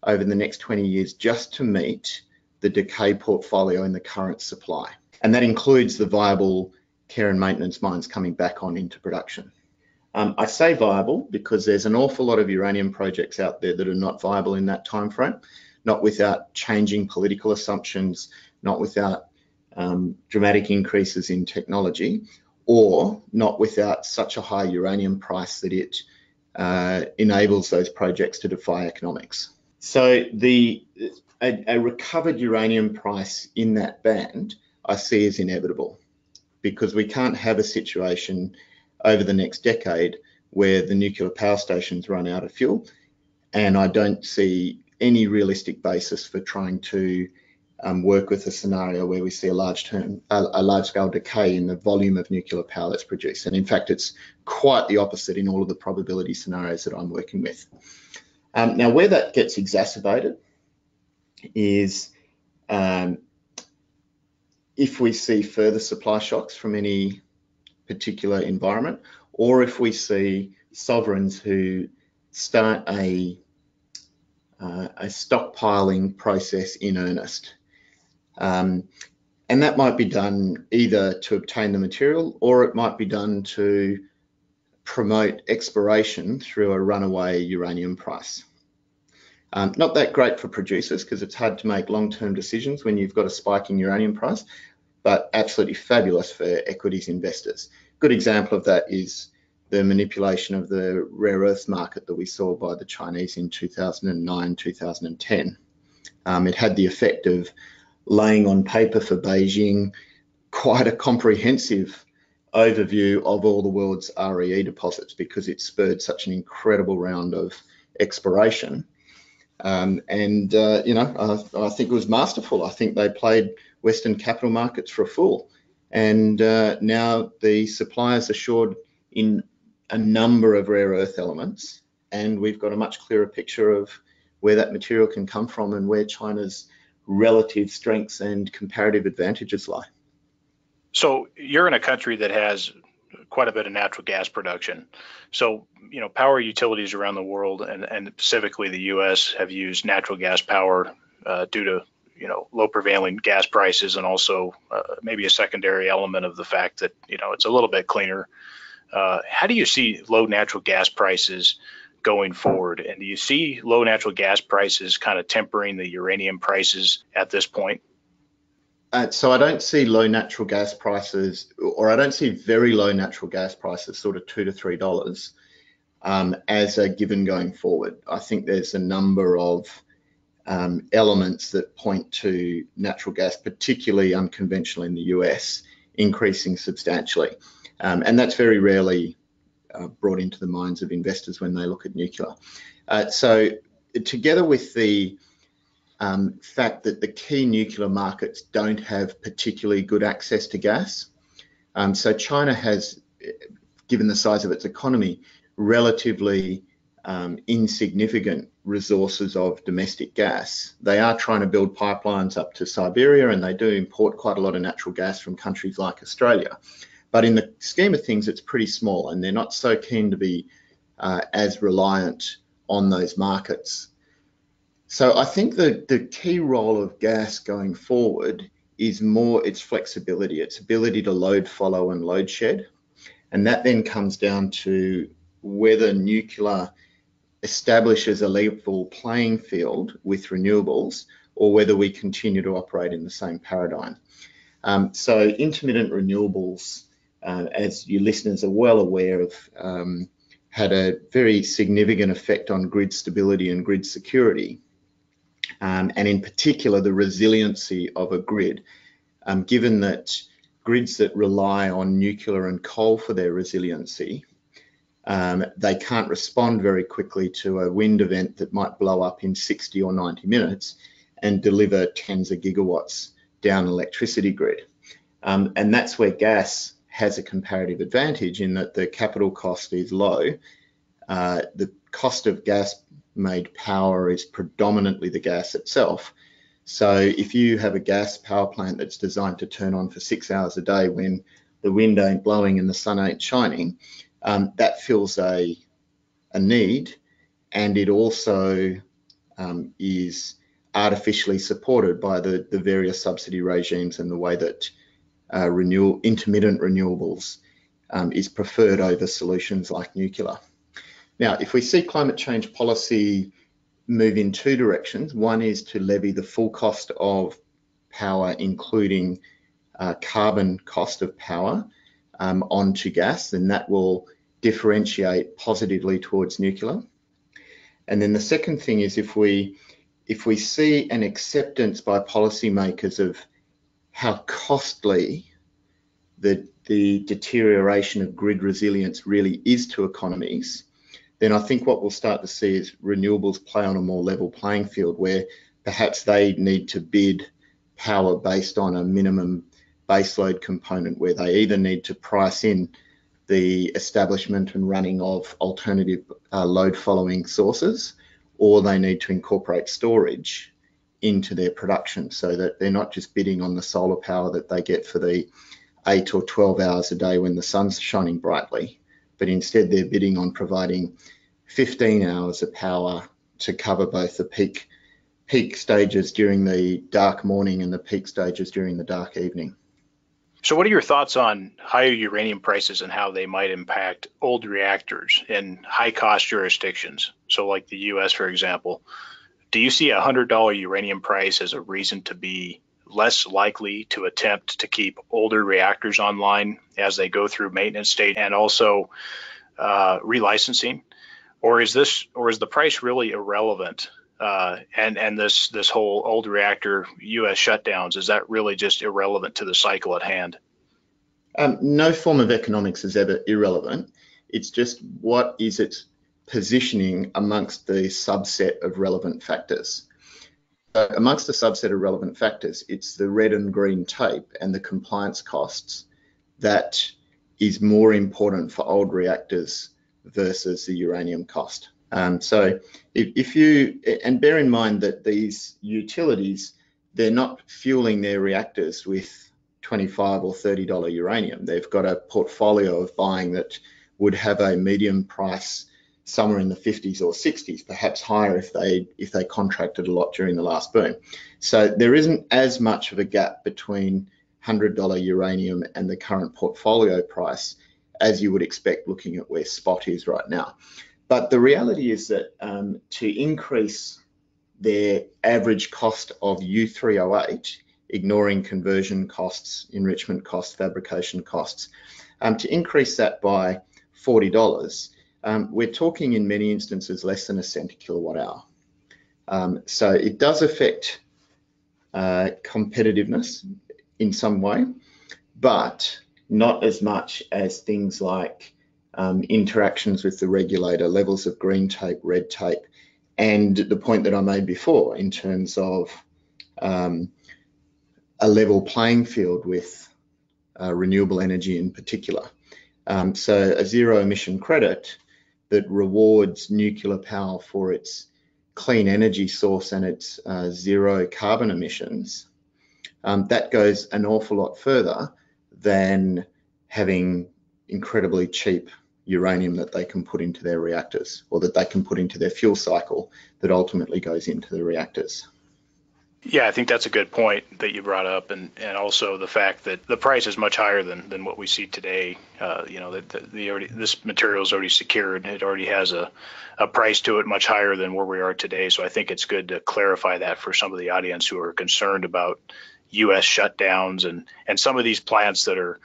over the next twenty years just to meet the decay portfolio in the current supply. And that includes the viable care and maintenance mines coming back on into production. Um, I say viable because there's an awful lot of uranium projects out there that are not viable in that time frame, not without changing political assumptions, not without um, dramatic increases in technology, or not without such a high uranium price that it uh, enables those projects to defy economics. So the a, a recovered uranium price in that band I see is inevitable, because we can't have a situation over the next decade where the nuclear power stations run out of fuel, and I don't see any realistic basis for trying to um, work with a scenario where we see a large term, a, a large scale decay in the volume of nuclear power that's produced. And in fact, it's quite the opposite in all of the probability scenarios that I'm working with. Um, now, where that gets exacerbated is um, if we see further supply shocks from any particular environment, or if we see sovereigns who start a, uh, a stockpiling process in earnest. Um, and that might be done either to obtain the material, or it might be done to promote exploration through a runaway uranium price. Um, not that great for producers because it's hard to make long-term decisions when you've got a spiking uranium price, but absolutely fabulous for equities investors. Good example of that is the manipulation of the rare earth market that we saw by the Chinese in two thousand nine, two thousand ten. Um, it had the effect of laying on paper for Beijing quite a comprehensive overview of all the world's R E E deposits, because it spurred such an incredible round of exploration. Um, and, uh, you know, I, I think it was masterful. I think they played Western capital markets for a fool. And uh, now the supply is assured in a number of rare earth elements, and we've got a much clearer picture of where that material can come from and where China's relative strengths and comparative advantages lie. So you're in a country that has quite a bit of natural gas production. So, you know, power utilities around the world, and, and specifically the U S, have used natural gas power uh, due to, you know, low prevailing gas prices, and also uh, maybe a secondary element of the fact that, you know, it's a little bit cleaner. Uh, how do you see low natural gas prices going forward? And do you see low natural gas prices kind of tempering the uranium prices at this point? Uh, so I don't see low natural gas prices, or I don't see very low natural gas prices, sort of two to three dollars, um, as a given going forward. I think there's a number of um, elements that point to natural gas, particularly unconventional in the U S, increasing substantially, um, and that's very rarely uh, brought into the minds of investors when they look at nuclear. Uh, so together with the Um, fact that the key nuclear markets don't have particularly good access to gas. Um, so China has, given the size of its economy, relatively um, insignificant resources of domestic gas. They are trying to build pipelines up to Siberia, and they do import quite a lot of natural gas from countries like Australia. But in the scheme of things, it's pretty small, and they're not so keen to be uh, as reliant on those markets. So I think the, the key role of gas going forward is more its flexibility, its ability to load, follow and load shed. And that then comes down to whether nuclear establishes a level playing field with renewables, or whether we continue to operate in the same paradigm. Um, so intermittent renewables, uh, as your listeners are well aware of, um, had a very significant effect on grid stability and grid security, um, and in particular the resiliency of a grid, um, given that grids that rely on nuclear and coal for their resiliency, um, they can't respond very quickly to a wind event that might blow up in sixty or ninety minutes and deliver tens of gigawatts down electricity grid. Um, and that's where gas has a comparative advantage, in that the capital cost is low. Uh, the cost of gas made power is predominantly the gas itself. So if you have a gas power plant that's designed to turn on for six hours a day when the wind ain't blowing and the sun ain't shining, um, that fills a, a need, and it also um, is artificially supported by the, the various subsidy regimes and the way that Uh, renewal, intermittent renewables um, is preferred over solutions like nuclear. Now, if we see climate change policy move in two directions, one is to levy the full cost of power, including uh, carbon cost of power, um, onto gas, and that will differentiate positively towards nuclear. And then the second thing is, if we, if we see an acceptance by policymakers of how costly the, the deterioration of grid resilience really is to economies, then I think what we'll start to see is renewables play on a more level playing field, where perhaps they need to bid power based on a minimum baseload component, where they either need to price in the establishment and running of alternative uh, load following sources, or they need to incorporate storage into their production, so that they're not just bidding on the solar power that they get for the eight or twelve hours a day when the sun's shining brightly, but instead they're bidding on providing fifteen hours of power to cover both the peak peak stages during the dark morning and the peak stages during the dark evening. So what are your thoughts on higher uranium prices and how they might impact old reactors in high cost jurisdictions? So like the U S, for example. Do you see a one hundred dollar uranium price as a reason to be less likely to attempt to keep older reactors online as they go through maintenance state and also uh, relicensing? Or is this, or is the price really irrelevant? Uh, and and this this whole old reactor U S shutdowns, is that really just irrelevant to the cycle at hand? Um, no form of economics is ever irrelevant. It's just, what is its positioning amongst the subset of relevant factors. So amongst the subset of relevant factors, it's the red and green tape and the compliance costs that is more important for old reactors versus the uranium cost. Um, so if, if you, and bear in mind that these utilities, they're not fueling their reactors with twenty-five or thirty dollar uranium. They've got a portfolio of buying that would have a medium price somewhere in the fifties or sixties, perhaps higher if they if they contracted a lot during the last boom. So there isn't as much of a gap between one hundred dollar uranium and the current portfolio price as you would expect, looking at where spot is right now. But the reality is that um, to increase their average cost of U three oh eight, ignoring conversion costs, enrichment costs, fabrication costs, um, to increase that by forty dollars, Um, we're talking in many instances less than a cent a kilowatt hour. Um, so it does affect uh, competitiveness in some way, but not as much as things like um, interactions with the regulator, levels of green tape, red tape, and the point that I made before in terms of um, a level playing field with uh, renewable energy in particular. Um, so a zero emission credit that rewards nuclear power for its clean energy source and its uh, zero carbon emissions, um, that goes an awful lot further than having incredibly cheap uranium that they can put into their reactors, or that they can put into their fuel cycle that ultimately goes into the reactors. Yeah, I think that's a good point that you brought up, and, and also the fact that the price is much higher than, than what we see today. Uh, you know, that the, the already, this material is already secured. It already has a, a price to it much higher than where we are today. So I think it's good to clarify that for some of the audience who are concerned about U S shutdowns and, and some of these plants that are,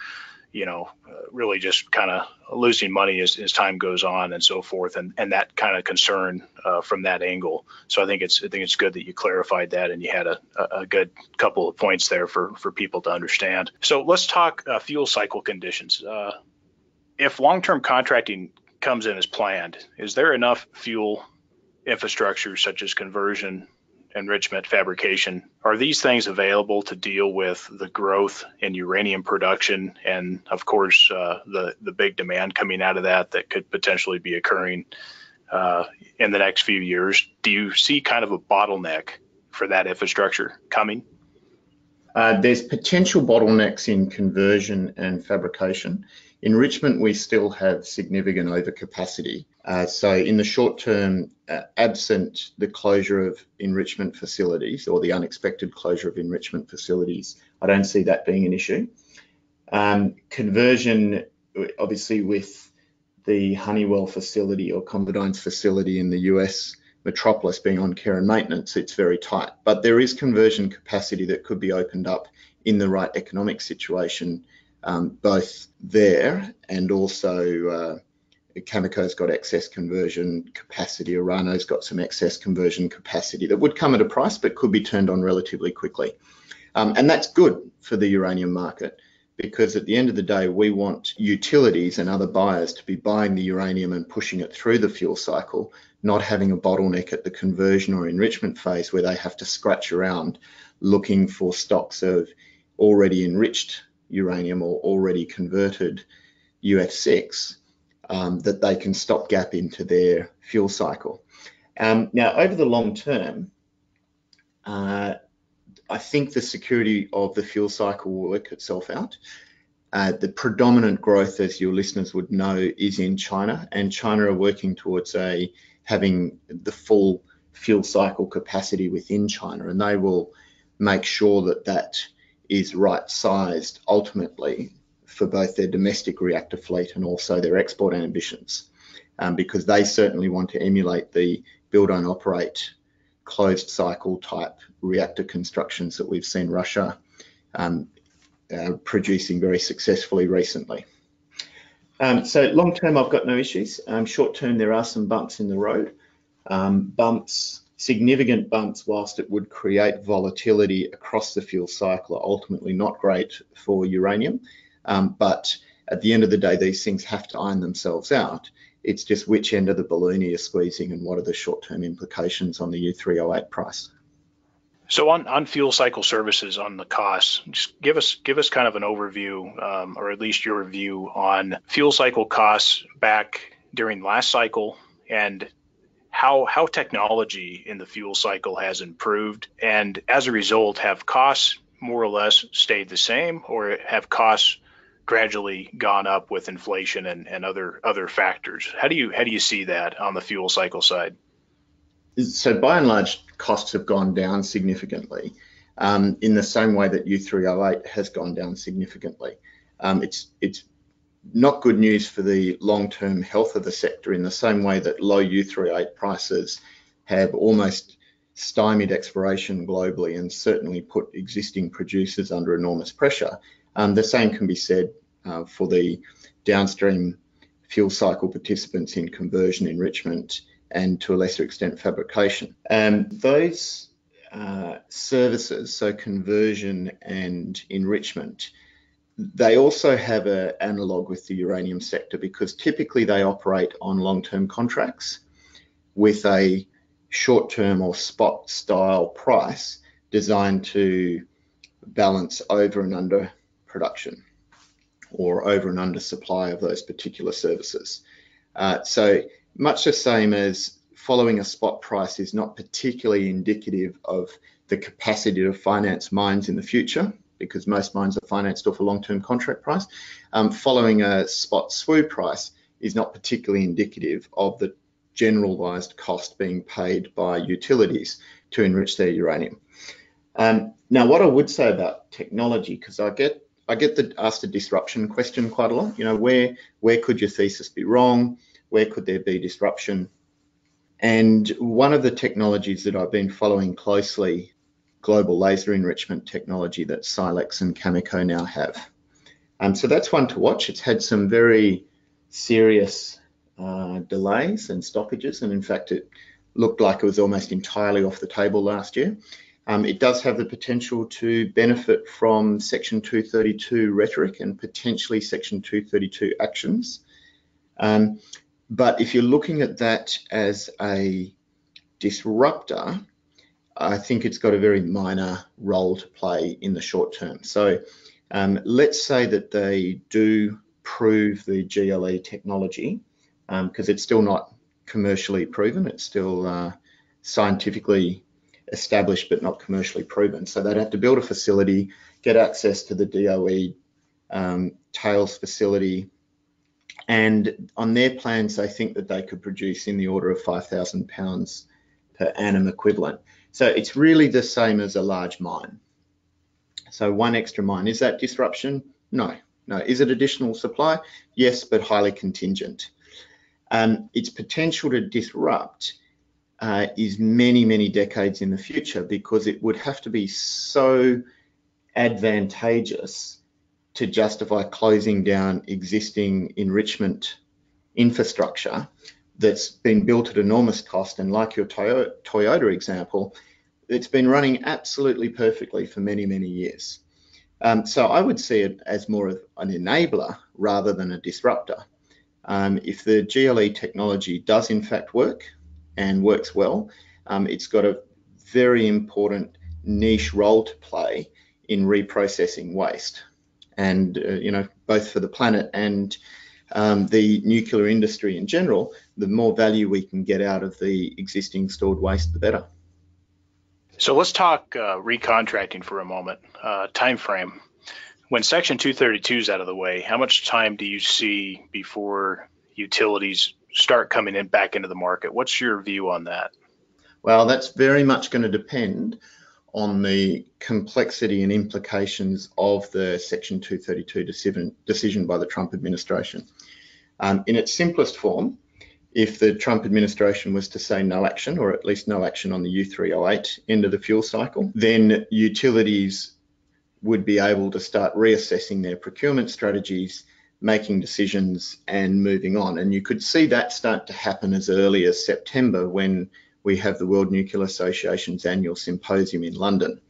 you know, uh, really just kind of losing money as, as time goes on and so forth, and, and that kind of concern uh, from that angle. So I think it's I think it's good that you clarified that, and you had a, a good couple of points there for, for people to understand. So let's talk uh, fuel cycle conditions. Uh, if long-term contracting comes in as planned, is there enough fuel infrastructure such as conversion, enrichment, fabrication? Are these things available to deal with the growth in uranium production and, of course, uh, the, the big demand coming out of that that could potentially be occurring uh, in the next few years? Do you see kind of a bottleneck for that infrastructure coming? Uh, there's potential bottlenecks in conversion and fabrication. Enrichment, we still have significant overcapacity. Uh, so in the short term, uh, absent the closure of enrichment facilities or the unexpected closure of enrichment facilities, I don't see that being an issue. Um, conversion, obviously with the Honeywell facility or ConverDyn's facility in the U S metropolis being on care and maintenance, it's very tight. But there is conversion capacity that could be opened up in the right economic situation. Um, both there and also uh, Cameco's got excess conversion capacity, Orano's got some excess conversion capacity that would come at a price but could be turned on relatively quickly. Um, and that's good for the uranium market, because at the end of the day, we want utilities and other buyers to be buying the uranium and pushing it through the fuel cycle, not having a bottleneck at the conversion or enrichment phase where they have to scratch around looking for stocks of already enriched uranium or already converted U F six um, that they can stopgap into their fuel cycle. Um, now, over the long term, uh, I think the security of the fuel cycle will work itself out. Uh, the predominant growth, as your listeners would know, is in China, and China are working towards a having the full fuel cycle capacity within China, and they will make sure that that is right-sized ultimately for both their domestic reactor fleet and also their export ambitions, um, because they certainly want to emulate the build, own, operate, closed cycle type reactor constructions that we've seen Russia um, uh, producing very successfully recently. Um, so long-term, I've got no issues. Um, short-term, there are some bumps in the road, um, bumps significant bumps, whilst it would create volatility across the fuel cycle, are ultimately not great for uranium. Um, but at the end of the day, these things have to iron themselves out. It's just which end of the balloon you're squeezing and what are the short-term implications on the U three oh eight price. So on, on fuel cycle services, on the costs, just give us give us kind of an overview, um, or at least your view on fuel cycle costs back during last cycle, and How, how technology in the fuel cycle has improved, and as a result, have costs more or less stayed the same, or have costs gradually gone up with inflation and, and other other factors? How do you how do you see that on the fuel cycle side? So by and large, costs have gone down significantly, um, in the same way that U three oh eight has gone down significantly. Um, it's it's not good news for the long-term health of the sector, in the same way that low U three oh eight prices have almost stymied exploration globally and certainly put existing producers under enormous pressure. Um, the same can be said uh, for the downstream fuel cycle participants in conversion, enrichment, and to a lesser extent fabrication. Um, those uh, services, so conversion and enrichment, they also have an analogue with the uranium sector, because typically they operate on long-term contracts with a short-term or spot-style price designed to balance over and under production or over and under supply of those particular services. Uh, so much the same as following a spot price is not particularly indicative of the capacity to finance mines in the future, because most mines are financed off a long-term contract price. Um, following a spot S W U price is not particularly indicative of the generalised cost being paid by utilities to enrich their uranium. Um, now, what I would say about technology, because I get I get the asked the disruption question quite a lot. You know, where where could your thesis be wrong? Where could there be disruption? And one of the technologies that I've been following closely, global laser enrichment technology that Silex and Cameco now have. Um, so that's one to watch. It's had some very serious uh, delays and stoppages, and in fact, it looked like it was almost entirely off the table last year. Um, it does have the potential to benefit from Section two thirty-two rhetoric and potentially Section two thirty-two actions. Um, but if you're looking at that as a disruptor, I think it's got a very minor role to play in the short term. So um, let's say that they do prove the G L E technology, because um, it's still not commercially proven. It's still uh, scientifically established but not commercially proven. So they'd have to build a facility, get access to the D O E um, tails facility, and on their plans they think that they could produce in the order of five thousand pounds per annum equivalent. So it's really the same as a large mine. So one extra mine, is that disruption? No, no. Is it additional supply? Yes, but highly contingent. Um, its potential to disrupt uh, is many, many decades in the future, because it would have to be so advantageous to justify closing down existing enrichment infrastructure that's been built at enormous cost. And like your Toyota, Toyota example, it's been running absolutely perfectly for many, many years. Um, so I would see it as more of an enabler rather than a disruptor. Um, if the G L E technology does in fact work and works well, um, it's got a very important niche role to play in reprocessing waste, and uh, you know, both for the planet and um, the nuclear industry in general, the more value we can get out of the existing stored waste, the better. So let's talk uh, recontracting for a moment. Uh, time frame. When Section two thirty-two is out of the way, how much time do you see before utilities start coming in back into the market? What's your view on that? Well, that's very much going to depend on the complexity and implications of the Section two thirty-two decision, decision by the Trump administration. Um, in its simplest form, if the Trump administration was to say no action, or at least no action on the U three oh eight end of the fuel cycle, then utilities would be able to start reassessing their procurement strategies, making decisions and moving on. And you could see that start to happen as early as September, when we have the World Nuclear Association's annual symposium in London.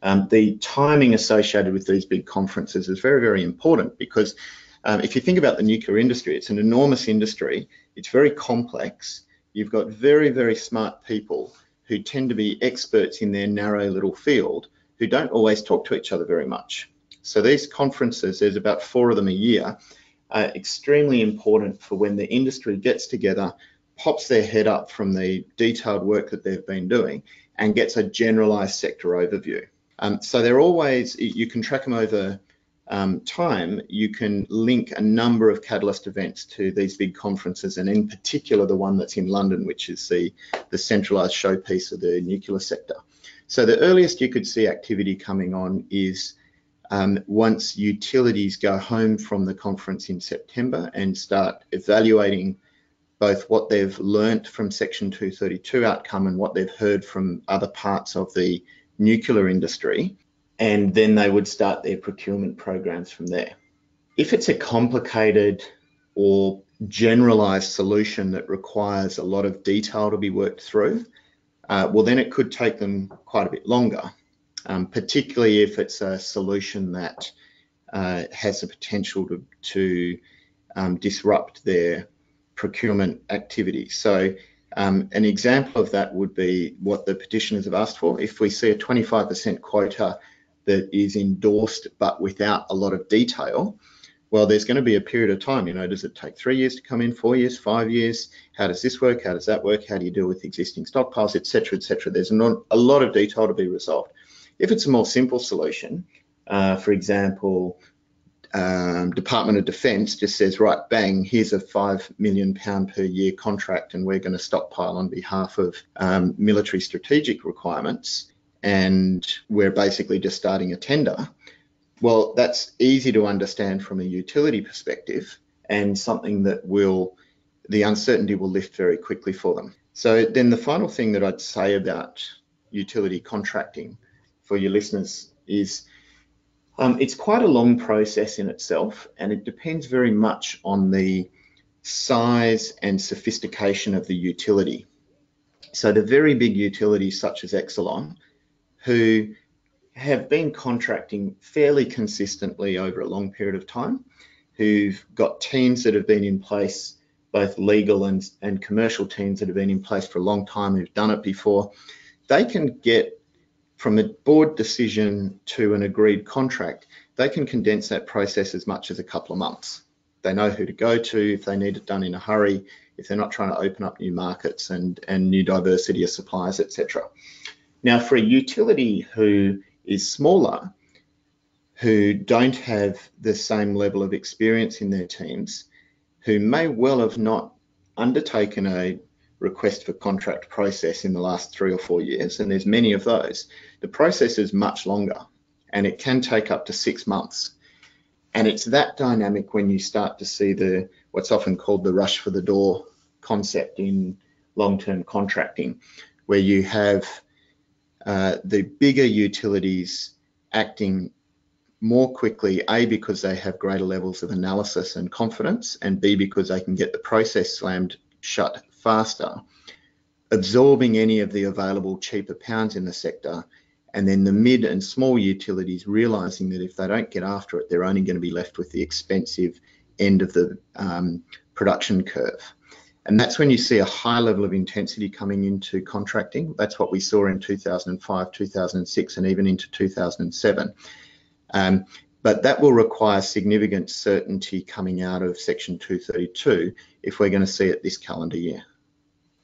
Um, the timing associated with these big conferences is very, very important, because um, if you think about the nuclear industry, it's an enormous industry. It's very complex. You've got very, very smart people who tend to be experts in their narrow little field, who don't always talk to each other very much. So these conferences, there's about four of them a year, are extremely important for when the industry gets together, pops their head up from the detailed work that they've been doing, and gets a generalized sector overview. Um, so they're always, you can track them over um, time. You can link a number of catalyst events to these big conferences, and in particular the one that's in London, which is the, the centralized showpiece of the nuclear sector. So the earliest you could see activity coming on is um, once utilities go home from the conference in September and start evaluating both what they've learnt from Section two thirty-two outcome and what they've heard from other parts of the nuclear industry, and then they would start their procurement programs from there. If it's a complicated or generalized solution that requires a lot of detail to be worked through, Uh, well, then it could take them quite a bit longer, um, particularly if it's a solution that uh, has the potential to, to um, disrupt their procurement activity. So um, an example of that would be what the petitioners have asked for. If we see a twenty-five percent quota that is endorsed but without a lot of detail, well, there's going to be a period of time. You know, does it take three years to come in, four years, five years? How does this work? How does that work? How do you deal with existing stockpiles, et cetera, et cetera? There's not a lot of detail to be resolved. If it's a more simple solution, uh, for example, um, Department of Defense just says, right, bang, here's a five million pound per year contract, and we're going to stockpile on behalf of um, military strategic requirements. and we're basically just starting a tender. Well, that's easy to understand from a utility perspective, and something that will, the uncertainty will lift very quickly for them. So then the final thing that I'd say about utility contracting for your listeners is um, it's quite a long process in itself, and it depends very much on the size and sophistication of the utility. So the very big utilities such as Exelon, who have been contracting fairly consistently over a long period of time, who've got teams that have been in place, both legal and, and commercial teams that have been in place for a long time, who've done it before, they can get from a board decision to an agreed contract, they can condense that process as much as a couple of months. They know who to go to if they need it done in a hurry, if they're not trying to open up new markets and, and new diversity of suppliers, et cetera. Now, for a utility who is smaller, who don't have the same level of experience in their teams, who may well have not undertaken a request for contract process in the last three or four years, and there's many of those, the process is much longer, and it can take up to six months. And it's that dynamic when you start to see the what's often called the rush for the door concept in long-term contracting, where you have uh, the bigger utilities acting more quickly, A, because they have greater levels of analysis and confidence, and B, because they can get the process slammed shut faster, absorbing any of the available cheaper pounds in the sector. And then the mid and small utilities realizing that if they don't get after it, they're only going to be left with the expensive end of the um, production curve. And that's when you see a high level of intensity coming into contracting. That's what we saw in two thousand five, two thousand six, and even into two thousand seven. Um, but that will require significant certainty coming out of Section two thirty-two if we're going to see it this calendar year.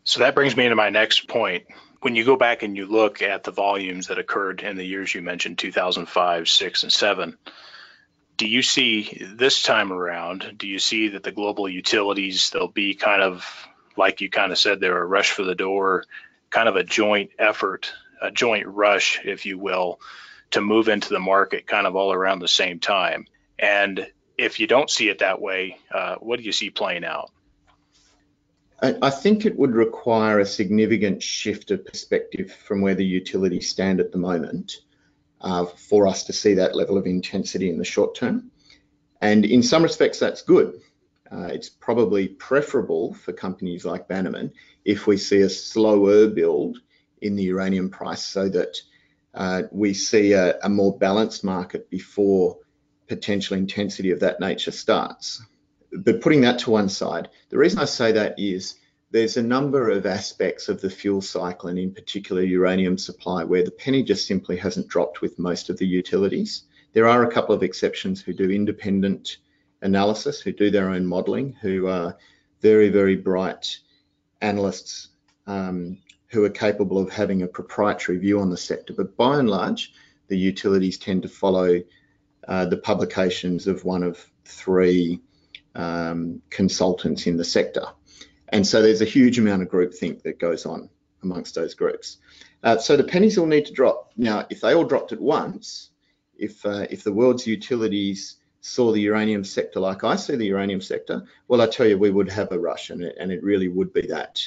So that brings me to my next point. When you go back and you look at the volumes that occurred in the years you mentioned, two thousand five, six, and seven, do you see this time around, do you see that the global utilities, they'll be kind of, like you kind of said, they're a rush for the door, kind of a joint effort, a joint rush, if you will, to move into the market kind of all around the same time? And if you don't see it that way, uh, what do you see playing out? I, I think it would require a significant shift of perspective from where the utilities stand at the moment uh, for us to see that level of intensity in the short term. And in some respects, that's good. Uh, it's probably preferable for companies like Bannerman if we see a slower build in the uranium price, so that Uh, we see a, a more balanced market before potential intensity of that nature starts. But putting that to one side, the reason I say that is there's a number of aspects of the fuel cycle, and in particular uranium supply, where the penny just simply hasn't dropped with most of the utilities. There are a couple of exceptions who do independent analysis, who do their own modelling, who are very, very bright analysts, um, who are capable of having a proprietary view on the sector. But by and large, the utilities tend to follow uh, the publications of one of three um, consultants in the sector. And so there's a huge amount of groupthink that goes on amongst those groups. Uh, so the pennies all need to drop. Now, if they all dropped at once, if, uh, if the world's utilities saw the uranium sector like I see the uranium sector, well, I tell you, we would have a rush, and it, and it really would be that.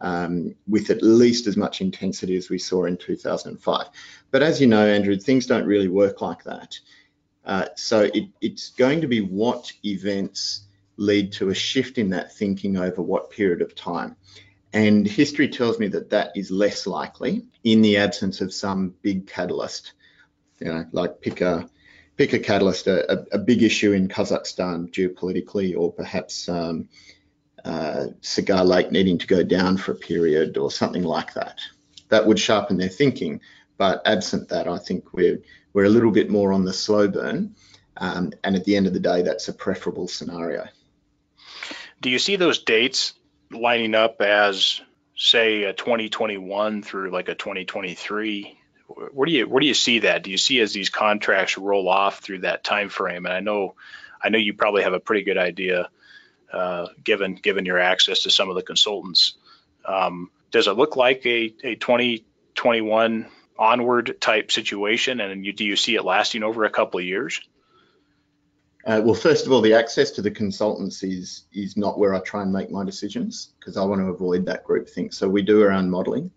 Um, with at least as much intensity as we saw in two thousand five. But as you know, Andrew, things don't really work like that. Uh, so it, it's going to be what events lead to a shift in that thinking over what period of time. And history tells me that that is less likely in the absence of some big catalyst. You know, like pick a, pick a catalyst, a, a big issue in Kazakhstan geopolitically, or perhaps um, Uh, Cigar Lake needing to go down for a period or something like that. That would sharpen their thinking, but absent that, I think we're we're a little bit more on the slow burn, um, and at the end of the day, that's a preferable scenario. Do you see those dates lining up as, say, a twenty twenty-one through like a twenty twenty-three? Where do you where do you see that? Do you see as these contracts roll off through that time frame? And I know I know you probably have a pretty good idea. Uh, given given your access to some of the consultants. Um, does it look like a, a twenty twenty-one onward type situation, and you, do you see it lasting over a couple of years? Uh, well, first of all, the access to the consultancies is not where I try and make my decisions, because I want to avoid that group thing. So we do our own modelling.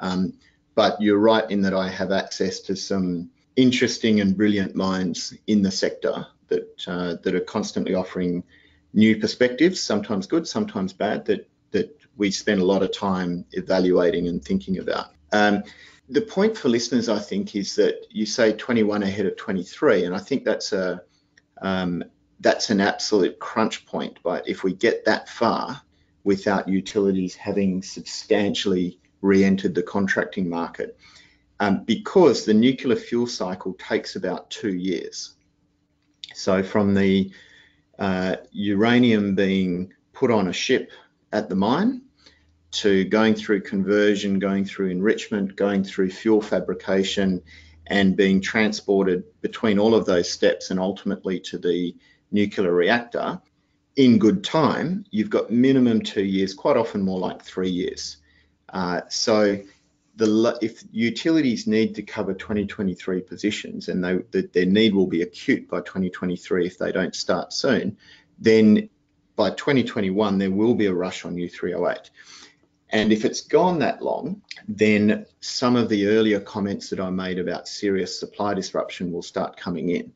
Um, but you're right in that I have access to some interesting and brilliant minds in the sector that uh, that are constantly offering new perspectives, sometimes good, sometimes bad, that that we spend a lot of time evaluating and thinking about. Um, the point for listeners, I think, is that you say twenty-one ahead of twenty-three, and I think that's a um, that's an absolute crunch point. But if we get that far without utilities having substantially re-entered the contracting market, um, because the nuclear fuel cycle takes about two years. So from the uh, uranium being put on a ship at the mine to going through conversion, going through enrichment, going through fuel fabrication, and being transported between all of those steps and ultimately to the nuclear reactor, in good time, you've got minimum two years, quite often more like three years. Uh, so the, if utilities need to cover twenty twenty-three positions, and they, the, their need will be acute by twenty twenty-three if they don't start soon, then by twenty twenty-one, there will be a rush on U three oh eight. And if it's gone that long, then some of the earlier comments that I made about serious supply disruption will start coming in.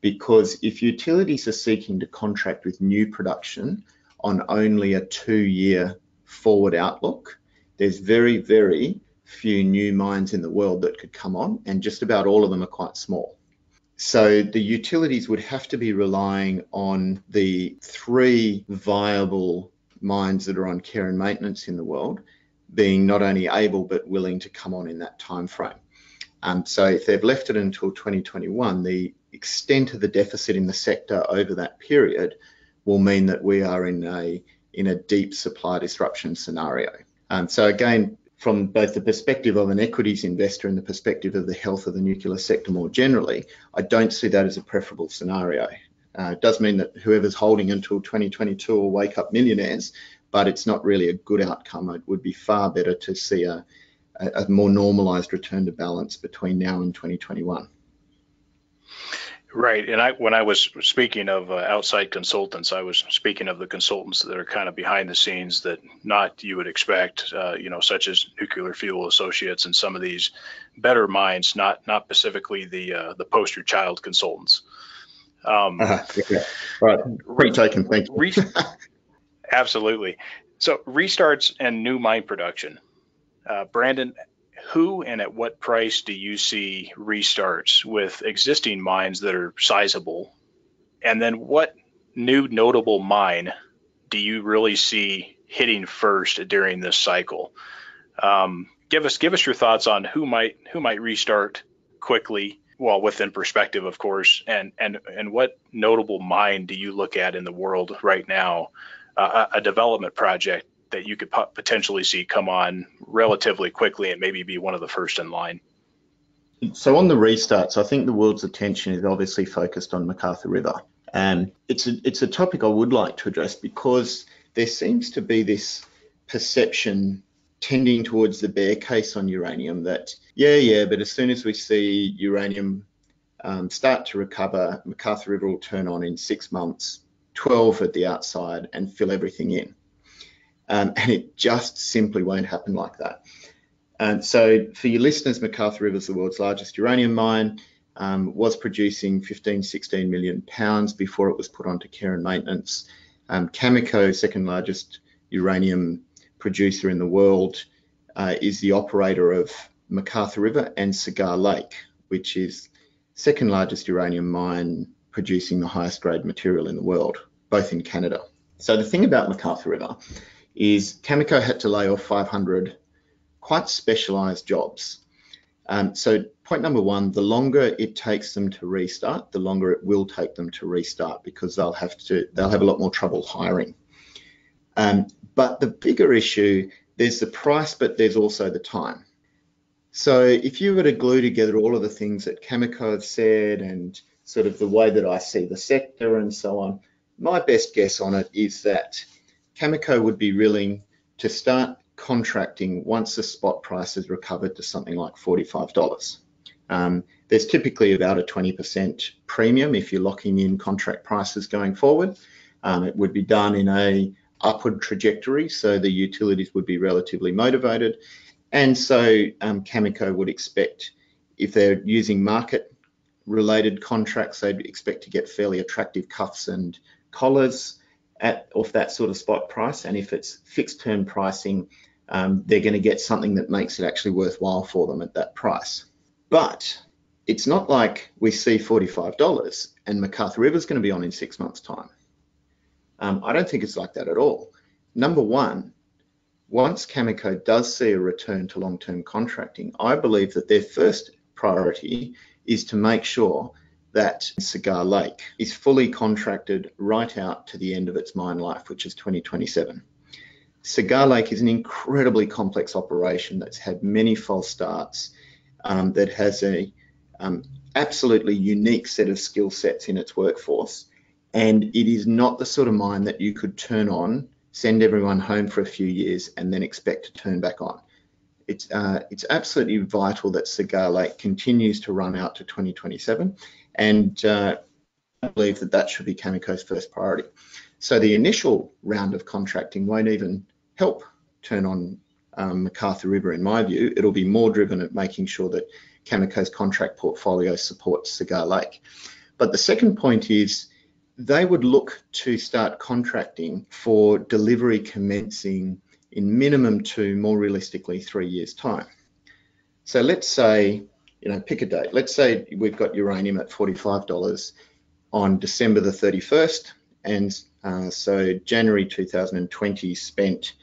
Because if utilities are seeking to contract with new production on only a two-year forward outlook, there's very, very few new mines in the world that could come on, and just about all of them are quite small. So the utilities would have to be relying on the three viable mines that are on care and maintenance in the world being not only able but willing to come on in that time frame. Um, so if they've left it until twenty twenty-one, the extent of the deficit in the sector over that period will mean that we are in a, in a deep supply disruption scenario. Um, so again, from both the perspective of an equities investor and the perspective of the health of the nuclear sector more generally, I don't see that as a preferable scenario. Uh, it does mean that whoever's holding until twenty twenty-two will wake up millionaires, but it's not really a good outcome. It would be far better to see a, a, a more normalised return to balance between now and twenty twenty-one. Right, and I, when I was speaking of uh, outside consultants, I was speaking of the consultants that are kind of behind the scenes that not you would expect, uh, you know, such as Nuclear Fuel Associates and some of these better minds, not not specifically the uh, the poster child consultants. Um, uh, yeah. Right, great taken, thank you. Absolutely. So restarts and new mine production, uh, Brandon. Who and at what price do you see restarts with existing mines that are sizable? And then what new notable mine do you really see hitting first during this cycle? Um, give us give us your thoughts on who might who might restart quickly, well, within perspective, of course, and and and what notable mine do you look at in the world right now, uh, a development project that you could potentially see come on relatively quickly and maybe be one of the first in line? So on the restarts, I think the world's attention is obviously focused on MacArthur River. And it's a, it's a topic I would like to address because there seems to be this perception tending towards the bear case on uranium that, yeah, yeah, but as soon as we see uranium um, start to recover, MacArthur River will turn on in six months, twelve at the outside, and fill everything in. Um, and it just simply won't happen like that. Um, so for your listeners, MacArthur River is the world's largest uranium mine, um, was producing fifteen, sixteen million pounds before it was put onto care and maintenance. Um, Cameco, second largest uranium producer in the world, uh, is the operator of MacArthur River and Cigar Lake, which is second largest uranium mine producing the highest grade material in the world, both in Canada. So the thing about MacArthur River is Cameco had to lay off five hundred quite specialised jobs. Um, so point number one, the longer it takes them to restart, the longer it will take them to restart because they'll have to they'll have a lot more trouble hiring. Um, but the bigger issue, there's the price, but there's also the time. So if you were to glue together all of the things that Cameco have said and sort of the way that I see the sector and so on, my best guess on it is that Cameco would be willing to start contracting once the spot price has recovered to something like forty-five dollars. Um, there's typically about a twenty percent premium if you're locking in contract prices going forward. Um, it would be done in a upward trajectory, so the utilities would be relatively motivated. And so um, Cameco would expect, if they're using market-related contracts, they'd expect to get fairly attractive cuffs and collars at off that sort of spot price. And if it's fixed-term pricing, um, they're going to get something that makes it actually worthwhile for them at that price. But it's not like we see forty-five dollars and MacArthur River's going to be on in six months' time. Um, I don't think it's like that at all. Number one, once Cameco does see a return to long-term contracting, I believe that their first priority is to make sure that Cigar Lake is fully contracted right out to the end of its mine life, which is twenty twenty-seven. Cigar Lake is an incredibly complex operation that's had many false starts, um, that has a um, absolutely unique set of skill sets in its workforce. And it is not the sort of mine that you could turn on, send everyone home for a few years, and then expect to turn back on. It's, uh, it's absolutely vital that Cigar Lake continues to run out to twenty twenty-seven. And uh, I believe that that should be Cameco's first priority. So the initial round of contracting won't even help turn on um, MacArthur River, in my view. It'll be more driven at making sure that Cameco's contract portfolio supports Cigar Lake. But the second point is, they would look to start contracting for delivery commencing in minimum two, more realistically, three years' time. So let's say, you know, pick a date. Let's say we've got uranium at forty-five dollars on December the thirty-first. And uh, so January two thousand twenty spent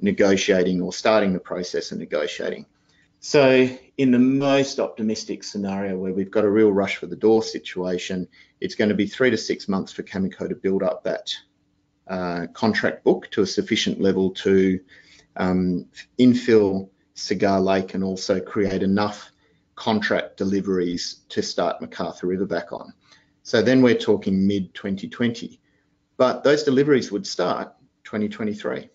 negotiating or starting the process of negotiating. So in the most optimistic scenario where we've got a real rush for the door situation, it's going to be three to six months for Cameco to build up that uh, contract book to a sufficient level to um, infill Cigar Lake and also create enough contract deliveries to start MacArthur River back on. So then we're talking mid twenty twenty, but those deliveries would start twenty twenty-three.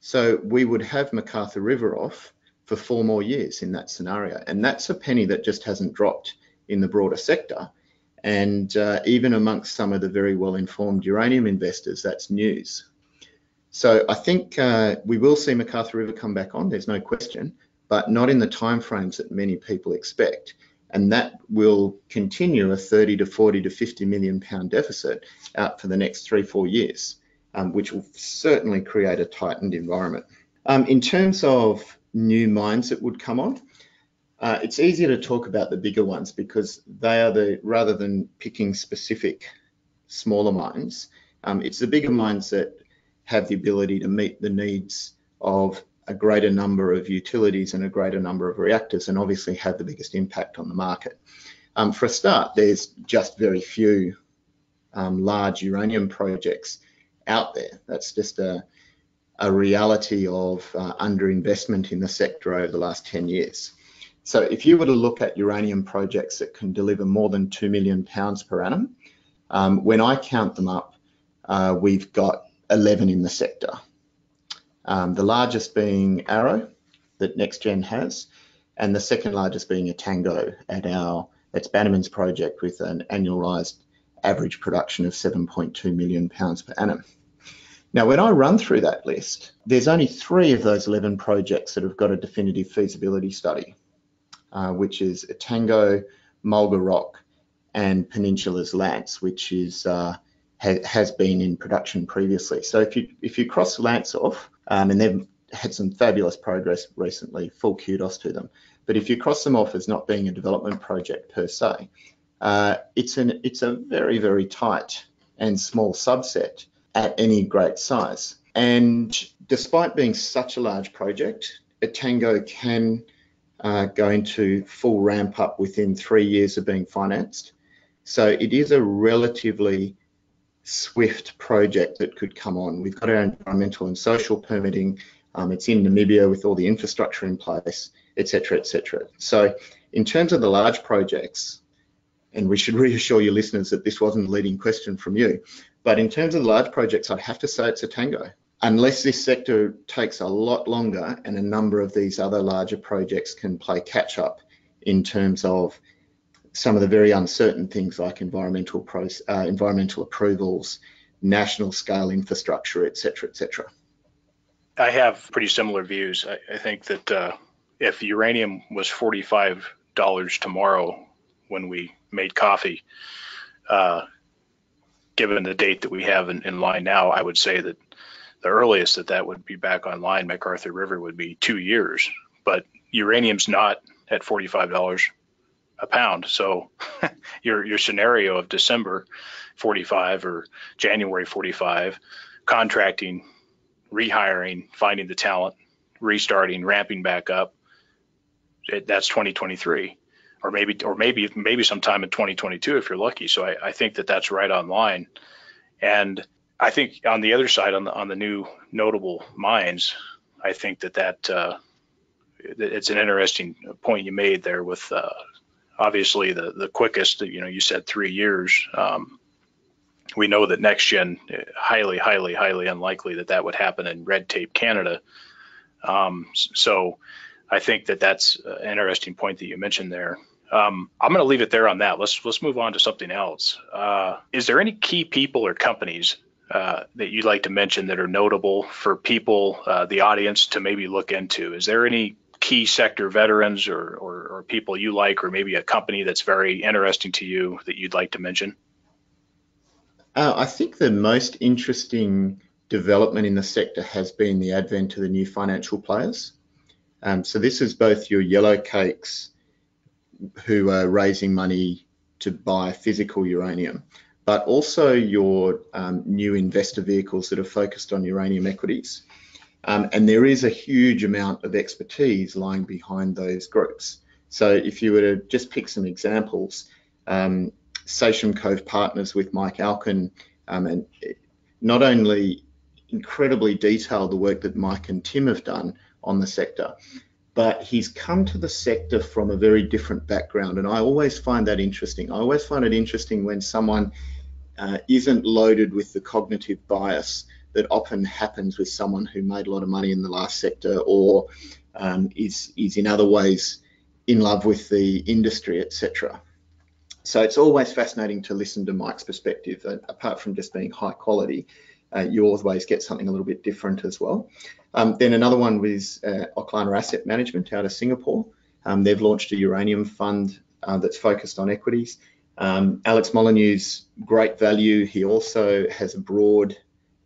So we would have MacArthur River off for four more years in that scenario. And that's a penny that just hasn't dropped in the broader sector. And uh, even amongst some of the very well-informed uranium investors, that's news. So I think uh, we will see MacArthur River come back on, there's no question, but not in the timeframes that many people expect. And that will continue a thirty to forty to fifty million pound deficit out for the next three, four years, um, which will certainly create a tightened environment. Um, in terms of new mines that would come on, uh, it's easier to talk about the bigger ones because they are the, rather than picking specific smaller mines, um, it's the bigger mines that have the ability to meet the needs of a greater number of utilities and a greater number of reactors, and obviously have the biggest impact on the market. Um, for a start, there's just very few um, large uranium projects out there. That's just a a reality of uh, underinvestment in the sector over the last ten years. So if you were to look at uranium projects that can deliver more than two million pounds per annum, um, when I count them up, uh, we've got eleven in the sector. Um, the largest being Arrow that NextGen has, and the second largest being Etango at our, it's Bannerman's project with an annualized average production of seven point two million pounds per annum. Now, when I run through that list, there's only three of those eleven projects that have got a definitive feasibility study, uh, which is Etango, Mulga Rock, and Peninsula's Lance, which is uh, ha has been in production previously. So if you if you cross Lance off, um, and they've had some fabulous progress recently, full kudos to them. But if you cross them off as not being a development project per se, uh, it's an it's a very very tight and small subset at any great size. And despite being such a large project, Etango can uh, go into full ramp up within three years of being financed. So it is a relatively swift project that could come on. We've got our environmental and social permitting. Um, it's in Namibia with all the infrastructure in place, et cetera, et cetera. So in terms of the large projects, and we should reassure your listeners that this wasn't a leading question from you, but in terms of the large projects, I'd have to say it's Etango. unless this sector takes a lot longer and a number of these other larger projects can play catch up in terms of some of the very uncertain things like environmental process, uh, environmental approvals, national scale infrastructure, et cetera, et cetera. I have pretty similar views. I, I think that uh, if uranium was forty-five dollars tomorrow when we made coffee, uh, given the date that we have in, in line now, I would say that the earliest that that would be back online, MacArthur River, would be two years. But uranium's not at forty-five dollars a pound. So your your scenario of December forty-five or January forty-five, contracting, rehiring, finding the talent, restarting, ramping back up, it, that's twenty twenty-three, or maybe or maybe maybe sometime in twenty twenty-two if you're lucky. So I, I think that that's right online. And I think on the other side, on the on the new notable mines, I think that that uh, it's an interesting point you made there with. Uh, Obviously, the, the quickest, you know, you said three years. Um, we know that next gen, highly, highly, highly unlikely that that would happen in red tape Canada. Um, so I think that that's an interesting point that you mentioned there. Um, I'm going to leave it there on that. Let's let's move on to something else. Uh, is there any key people or companies uh, that you'd like to mention that are notable for people, uh, the audience, to maybe look into? Is there any key sector veterans or, or, or people you like, or maybe a company that's very interesting to you that you'd like to mention? Uh, I think the most interesting development in the sector has been the advent of the new financial players. Um, so this is both your Yellowcakes who are raising money to buy physical uranium, but also your um, new investor vehicles that are focused on uranium equities. Um, and there is a huge amount of expertise lying behind those groups. So if you were to just pick some examples, um, Sachem Cove Partners with Mike Alkin, um, and not only incredibly detailed the work that Mike and Tim have done on the sector, but he's come to the sector from a very different background. And I always find that interesting. I always find it interesting when someone uh, isn't loaded with the cognitive bias that often happens with someone who made a lot of money in the last sector, or um, is, is in other ways in love with the industry, et cetera. So it's always fascinating to listen to Mike's perspective. Uh, apart from just being high quality, uh, you always get something a little bit different as well. Um, then another one was uh, Oklahoma Asset Management out of Singapore. Um, they've launched a uranium fund uh, that's focused on equities. Um, Alex Molyneux's great value. He also has a broad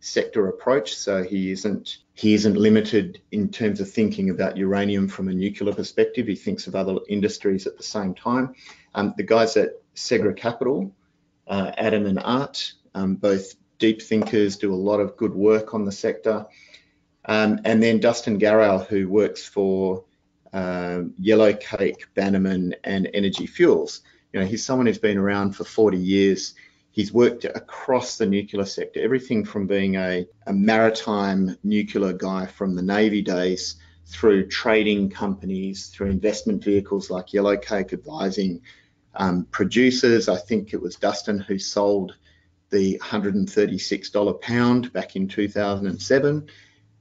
sector approach, so he isn't he isn't limited in terms of thinking about uranium from a nuclear perspective. He thinks of other industries at the same time. Um, the guys at Segra Capital, uh, Adam and Art, um, both deep thinkers, do a lot of good work on the sector. Um, and then Dustin Garrow, who works for uh, Yellowcake, Bannerman, and Energy Fuels. You know, he's someone who's been around for forty years. He's worked across the nuclear sector, everything from being a, a maritime nuclear guy from the Navy days, through trading companies, through investment vehicles like Yellowcake, advising um, producers. I think it was Dustin who sold the one hundred thirty-six dollars pound back in two thousand seven.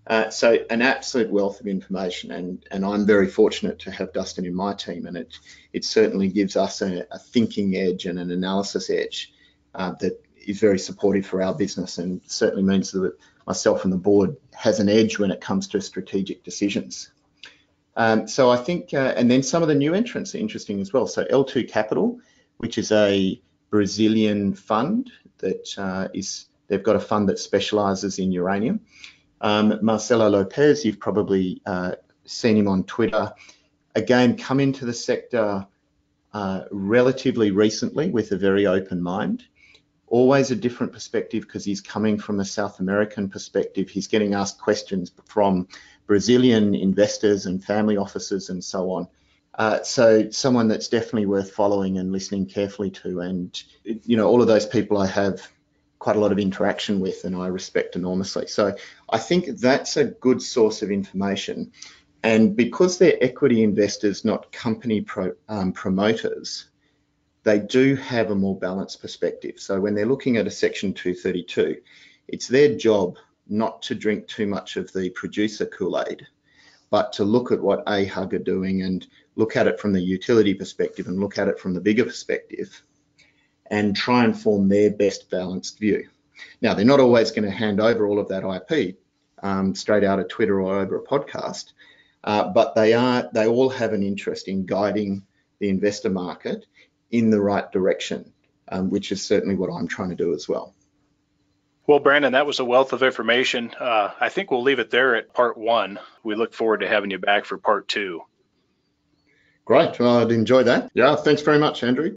Uh, so an absolute wealth of information, and, and I'm very fortunate to have Dustin in my team, and it, it certainly gives us a, a thinking edge and an analysis edge. Uh, that is very supportive for our business, and certainly means that myself and the board has an edge when it comes to strategic decisions. Um, so I think, uh, and then some of the new entrants are interesting as well. So L two Capital, which is a Brazilian fund that uh, is, they've got a fund that specialises in uranium. Um, Marcelo Lopez, you've probably uh, seen him on Twitter. Again, come into the sector uh, relatively recently with a very open mind. Always a different perspective because he's coming from a South American perspective. He's getting asked questions from Brazilian investors and family offices and so on. Uh, so someone that's definitely worth following and listening carefully to. And, you know, all of those people I have quite a lot of interaction with and I respect enormously. So I think that's a good source of information. And because they're equity investors, not company pro, um, promoters, they do have a more balanced perspective. So when they're looking at a Section two thirty-two, it's their job not to drink too much of the producer Kool-Aid, but to look at what A H U G are doing and look at it from the utility perspective and look at it from the bigger perspective and try and form their best balanced view. Now, they're not always going to hand over all of that I P um, straight out of Twitter or over a podcast, uh, but they are they all have an interest in guiding the investor market in the right direction, um, which is certainly what I'm trying to do as well. Well, Brandon, that was a wealth of information. Uh, I think we'll leave it there at part one. We look forward to having you back for part two. Great. Well, I'd enjoy that. Yeah, thanks very much, Andrew.